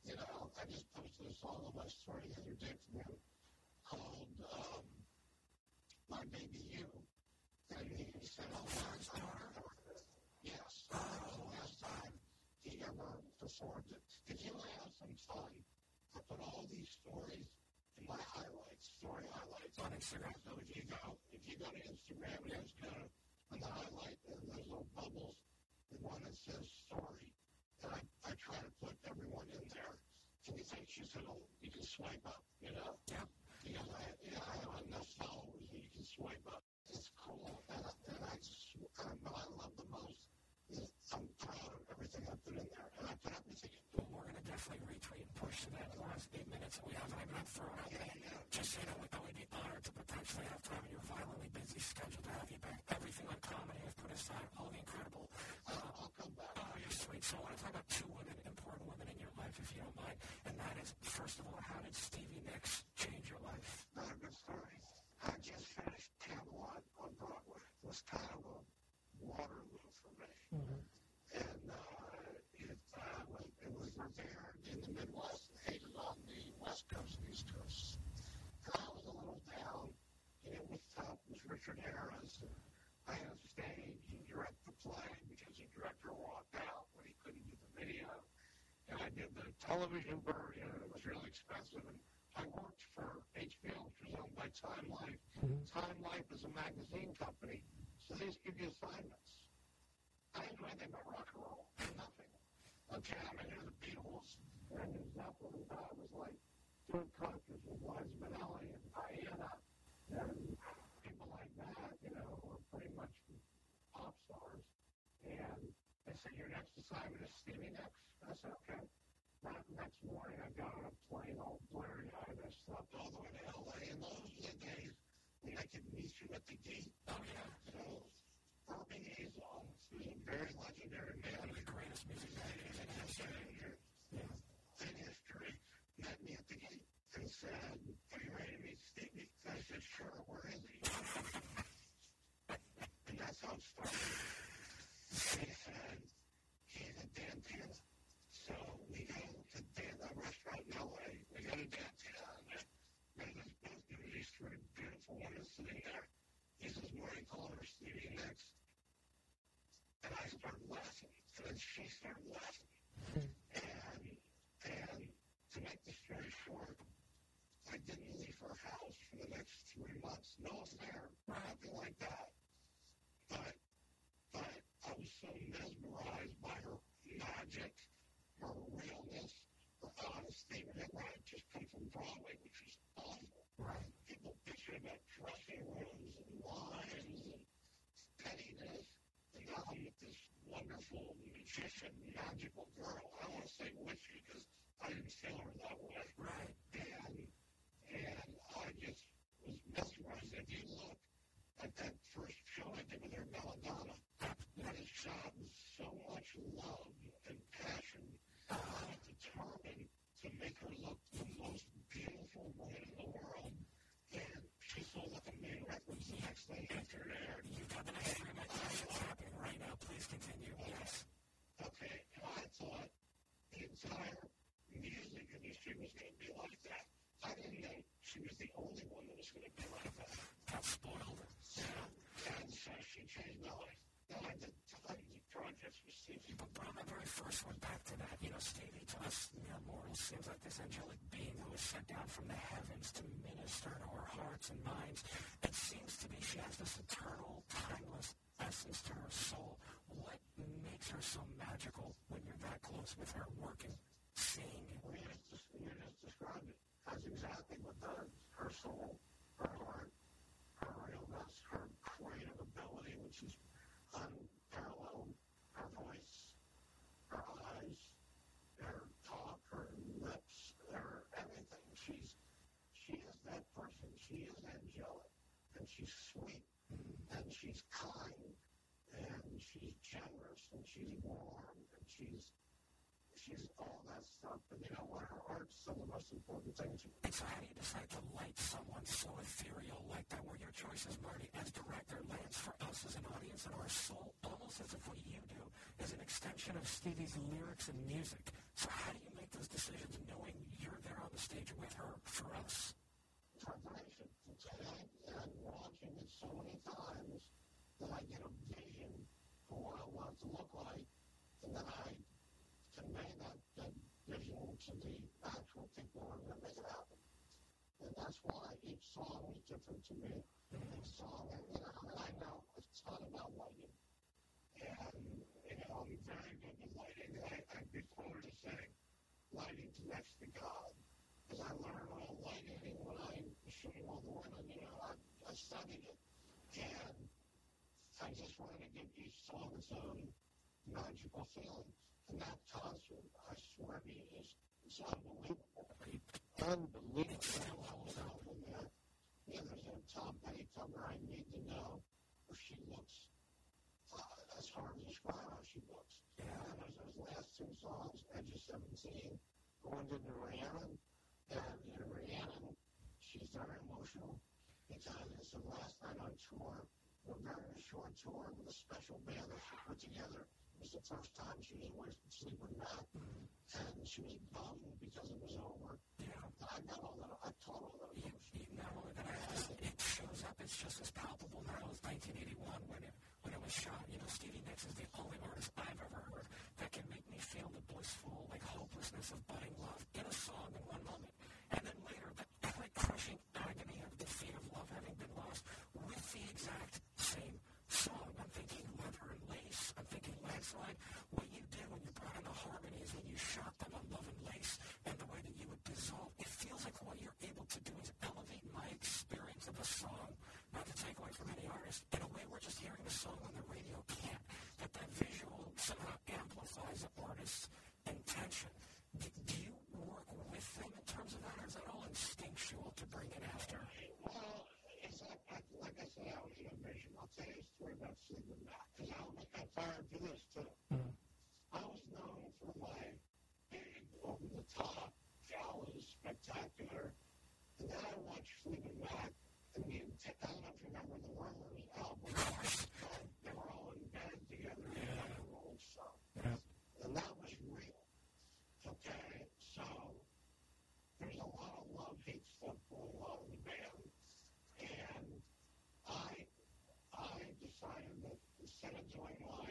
you know, I just posted a song on my story the other day from him called My Baby You. And he said, oh, that's hard. Yes. Oh, last time he ever performed it. Did you have some time? I put all these stories in my story highlights on Instagram. So if you go to Instagram and just go on the highlight, and there's little bubbles, the one that says story, and I try to put everyone in there. And you think you can swipe up, you know? Yeah. Because I have enough followers that you can swipe up. It's cool, and what I love the most. I'm proud of everything I put in there, and I put everything in there. Well, we're going to definitely retweet and push to that in the last 8 minutes that we haven't even had thrown out there. Just so you know, I would be honored to potentially have time in your violently busy schedule to have you back. Everything on comedy I've put aside, all the incredible. I'll come back. Oh, you're sweet. So I want to talk about two women, important women in your life, if you don't mind. And that is, first of all, how did Stevie Nicks change your life? Not a good story. I just finished Camelot on Broadway. It was kind of a Waterloo for me. Mm-hmm. And it was repaired in the Midwest and hated on the West Coast and East Coast. And I was a little down, and it was tough. It was Richard Harris. And I had a stage and direct the play because the director walked out when he couldn't do the video. And I did the television version, and it was really expensive. And I worked for HBO, which was owned by Time Life. Mm-hmm. Time Life is a magazine company. So they just give you assignments. I didn't do anything but rock and roll. Nothing. Okay, I mean, there's the Beatles. And there's Zeppelin. And I was like doing concerts with Liza Minnelli and Diana and people like that, you know, were pretty much pop stars. said, your next assignment is Stevie Nicks. And I said, okay. That next morning, I got on a plane all blurry-eyed. I slept all the way to L.A. in those days. I could meet you at the gate. Oh, yeah. So, Herbie Hazel, who's a very legendary man, the greatest music magazine in history, met me at the gate and said, are you ready to meet Stevie? And I said, sure, where is he? And that's how it started. And he said, he's at Dan Tana. So we go to a restaurant in L.A. We go to Dan Tana, and there's both of these three beautiful women sitting there. He says, Marty Coleman or Stevie Nicks? And I started laughing, and then she started laughing. And to make the story short, I didn't leave her house for the next 3 months. No affair, nothing like that. But I was so mesmerized by her magic, her realness, her honesty. I had just come from Broadway, which was awful. Right. People bitching about dressing rooms and lines and pettiness. And now I'm with this wonderful magician, magical girl. I don't want to say witchy because I didn't feel her that way. Right. And I just was mesmerized. If you look at that first show I did with her, Belladonna, that shot with so much love and passion. I was determined to make her look the most beautiful woman in the world. And she sold out the main records the next day after it aired. You've got the next remix. It's happening right now. Please continue. Yes. Okay. And I thought the entire music industry was going to be like that. I didn't know she was the only one that was going to be like that. I spoiled her. Yeah. And so she changed my life. Now, I did tons of projects with Stevie. But Brian, my very first one back to that, Stevie to us, mortals seems like this angelic being who was sent down from the heavens to minister to our hearts and minds. It seems to me she has this eternal, timeless essence to her soul. What makes her so magical when you're that close with her, working, seeing? Well, you just described it. That's exactly what does her soul, her heart, her realness, her creative ability, which is unparalleled, her voice, her eyes, her talk, her lips, her everything. She is that person. She is angelic, and she's sweet, and she's kind, and she's generous, and she's warm, and she's all that stuff. But what her art's some of the most important things. And so how do you decide to light someone so ethereal like that, where your choices, Marty, as director, lands for us as an audience and our soul, almost as if what you do is an extension of Stevie's lyrics and music? So how do you make those decisions knowing you're there on the stage with her for us? Preparation. I'm watching it so many times that I get a vision for what I want to look like, and then I convey that vision to the actual people who are going to make it happen. And that's why each song is different to me. Each song, I know a ton about lighting. And, I'm very good with lighting. I'd be quoted as saying, lighting connects to God. Because I learned all lighting when I was shooting all the women. I studied it. And I just wanted to give each song its own magical feelings. And that concert, I swear to you, it's unbelievable. Unbelievable. There's a Tom Petty cover I need to know if she looks. That's hard to describe how she looks. Yeah. And there's those last two songs, Edge of 17, going into Rhiannon. And in Rhiannon, she's very emotional because it's the last night on tour. We're very short tour with a special band that she put together. It was the first time she was away from sleeping back, and she was bummed because it was over. Yeah. I got all that. I taught all that. Not only that, it shows up. It's just as palpable now as 1981 when it was shot. Stevie Nicks is the only artist I've ever heard that can make me feel the blissful, hopelessness of budding love in a song in one moment, and then later the crushing agony of the defeat of love having been lost with the exact same song. I'm thinking Leather and Lace. I'm thinking Landslide. What you did when you brought in the harmonies, when you shot them on Love and Lace, and the way that you would dissolve, it feels like what you're able to do is elevate my experience of a song, not to take away from any artist. In a way, we're just hearing the song on the radio can't. That visual somehow artists and tension. Do you work with them in terms of that, or is that all instinctual to bring it after? Well, it's like I said, I was on vision. I'll tell you a story about Sleeping Back, because I got fired for this, too. Mm. I was known for my big, over-the-top, jolly, spectacular, and then I watched Sleeping Back, and I don't know if you remember the Rumors album. They were all in bed together in a Rolling Stone. Yeah. And that was real. Okay, so there's a lot of love-hate stuff going on in the band, and I decided that instead of doing my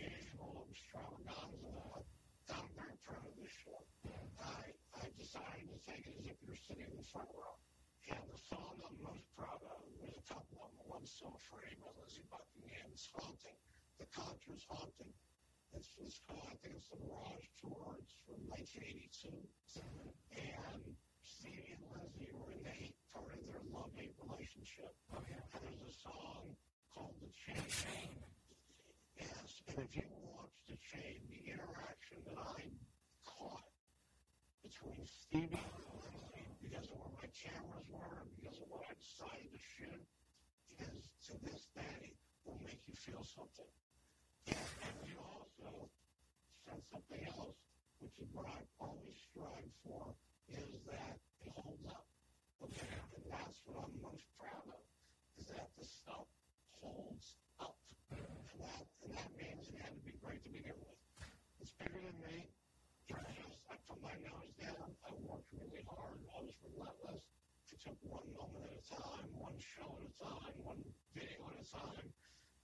usual extravaganza, I'm very proud of this show. I decided to take it as if you're sitting in the front row. And the song I'm most proud of was a couple of them. One's So Free by Lizzie Buckingham. It's haunting. The Contra's haunting. It's called, I think it's the Mirage Tour. It's from 1982. And Stevie and Lizzie were in the hate part of their love-hate relationship. Oh, yeah. And there's a song called The Chain. Yes, and if you watch The Chain, the interaction that I caught between Stevie and Lizzie, because of where my cameras were, because of what I decided to shoot, is to this day will make you feel something. And we also said something else, which is what I always strive for, is that it holds up. Okay? And that's what I'm most proud of, is that the stuff holds up. And that means it had to be great to begin with. It's bigger than me. I put my nose down. I worked really hard. I was relentless. I took one moment at a time, one show at a time, one video at a time.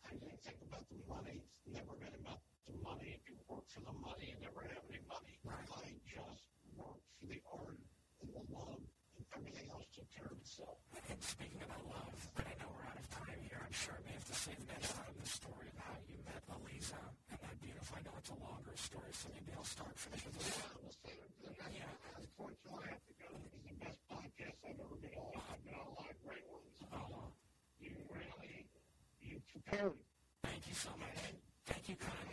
I didn't think about the money. It's never been about the money. If you work for the money, you never have any money. Right. I just worked for the art and the love, and everything else took care of itself. And speaking about love, but I know we're out of time here. I'm sure I may have to save next time the story of how you met Alicia and that beautiful. I know it's a longer story, so maybe I'll start finishing this. Yeah, we'll save it for the next time. Unfortunately, I have to go. This is the best podcast I've ever been on. I've been on a lot of great ones. You compare. Thank you so much. Thank you, Connor.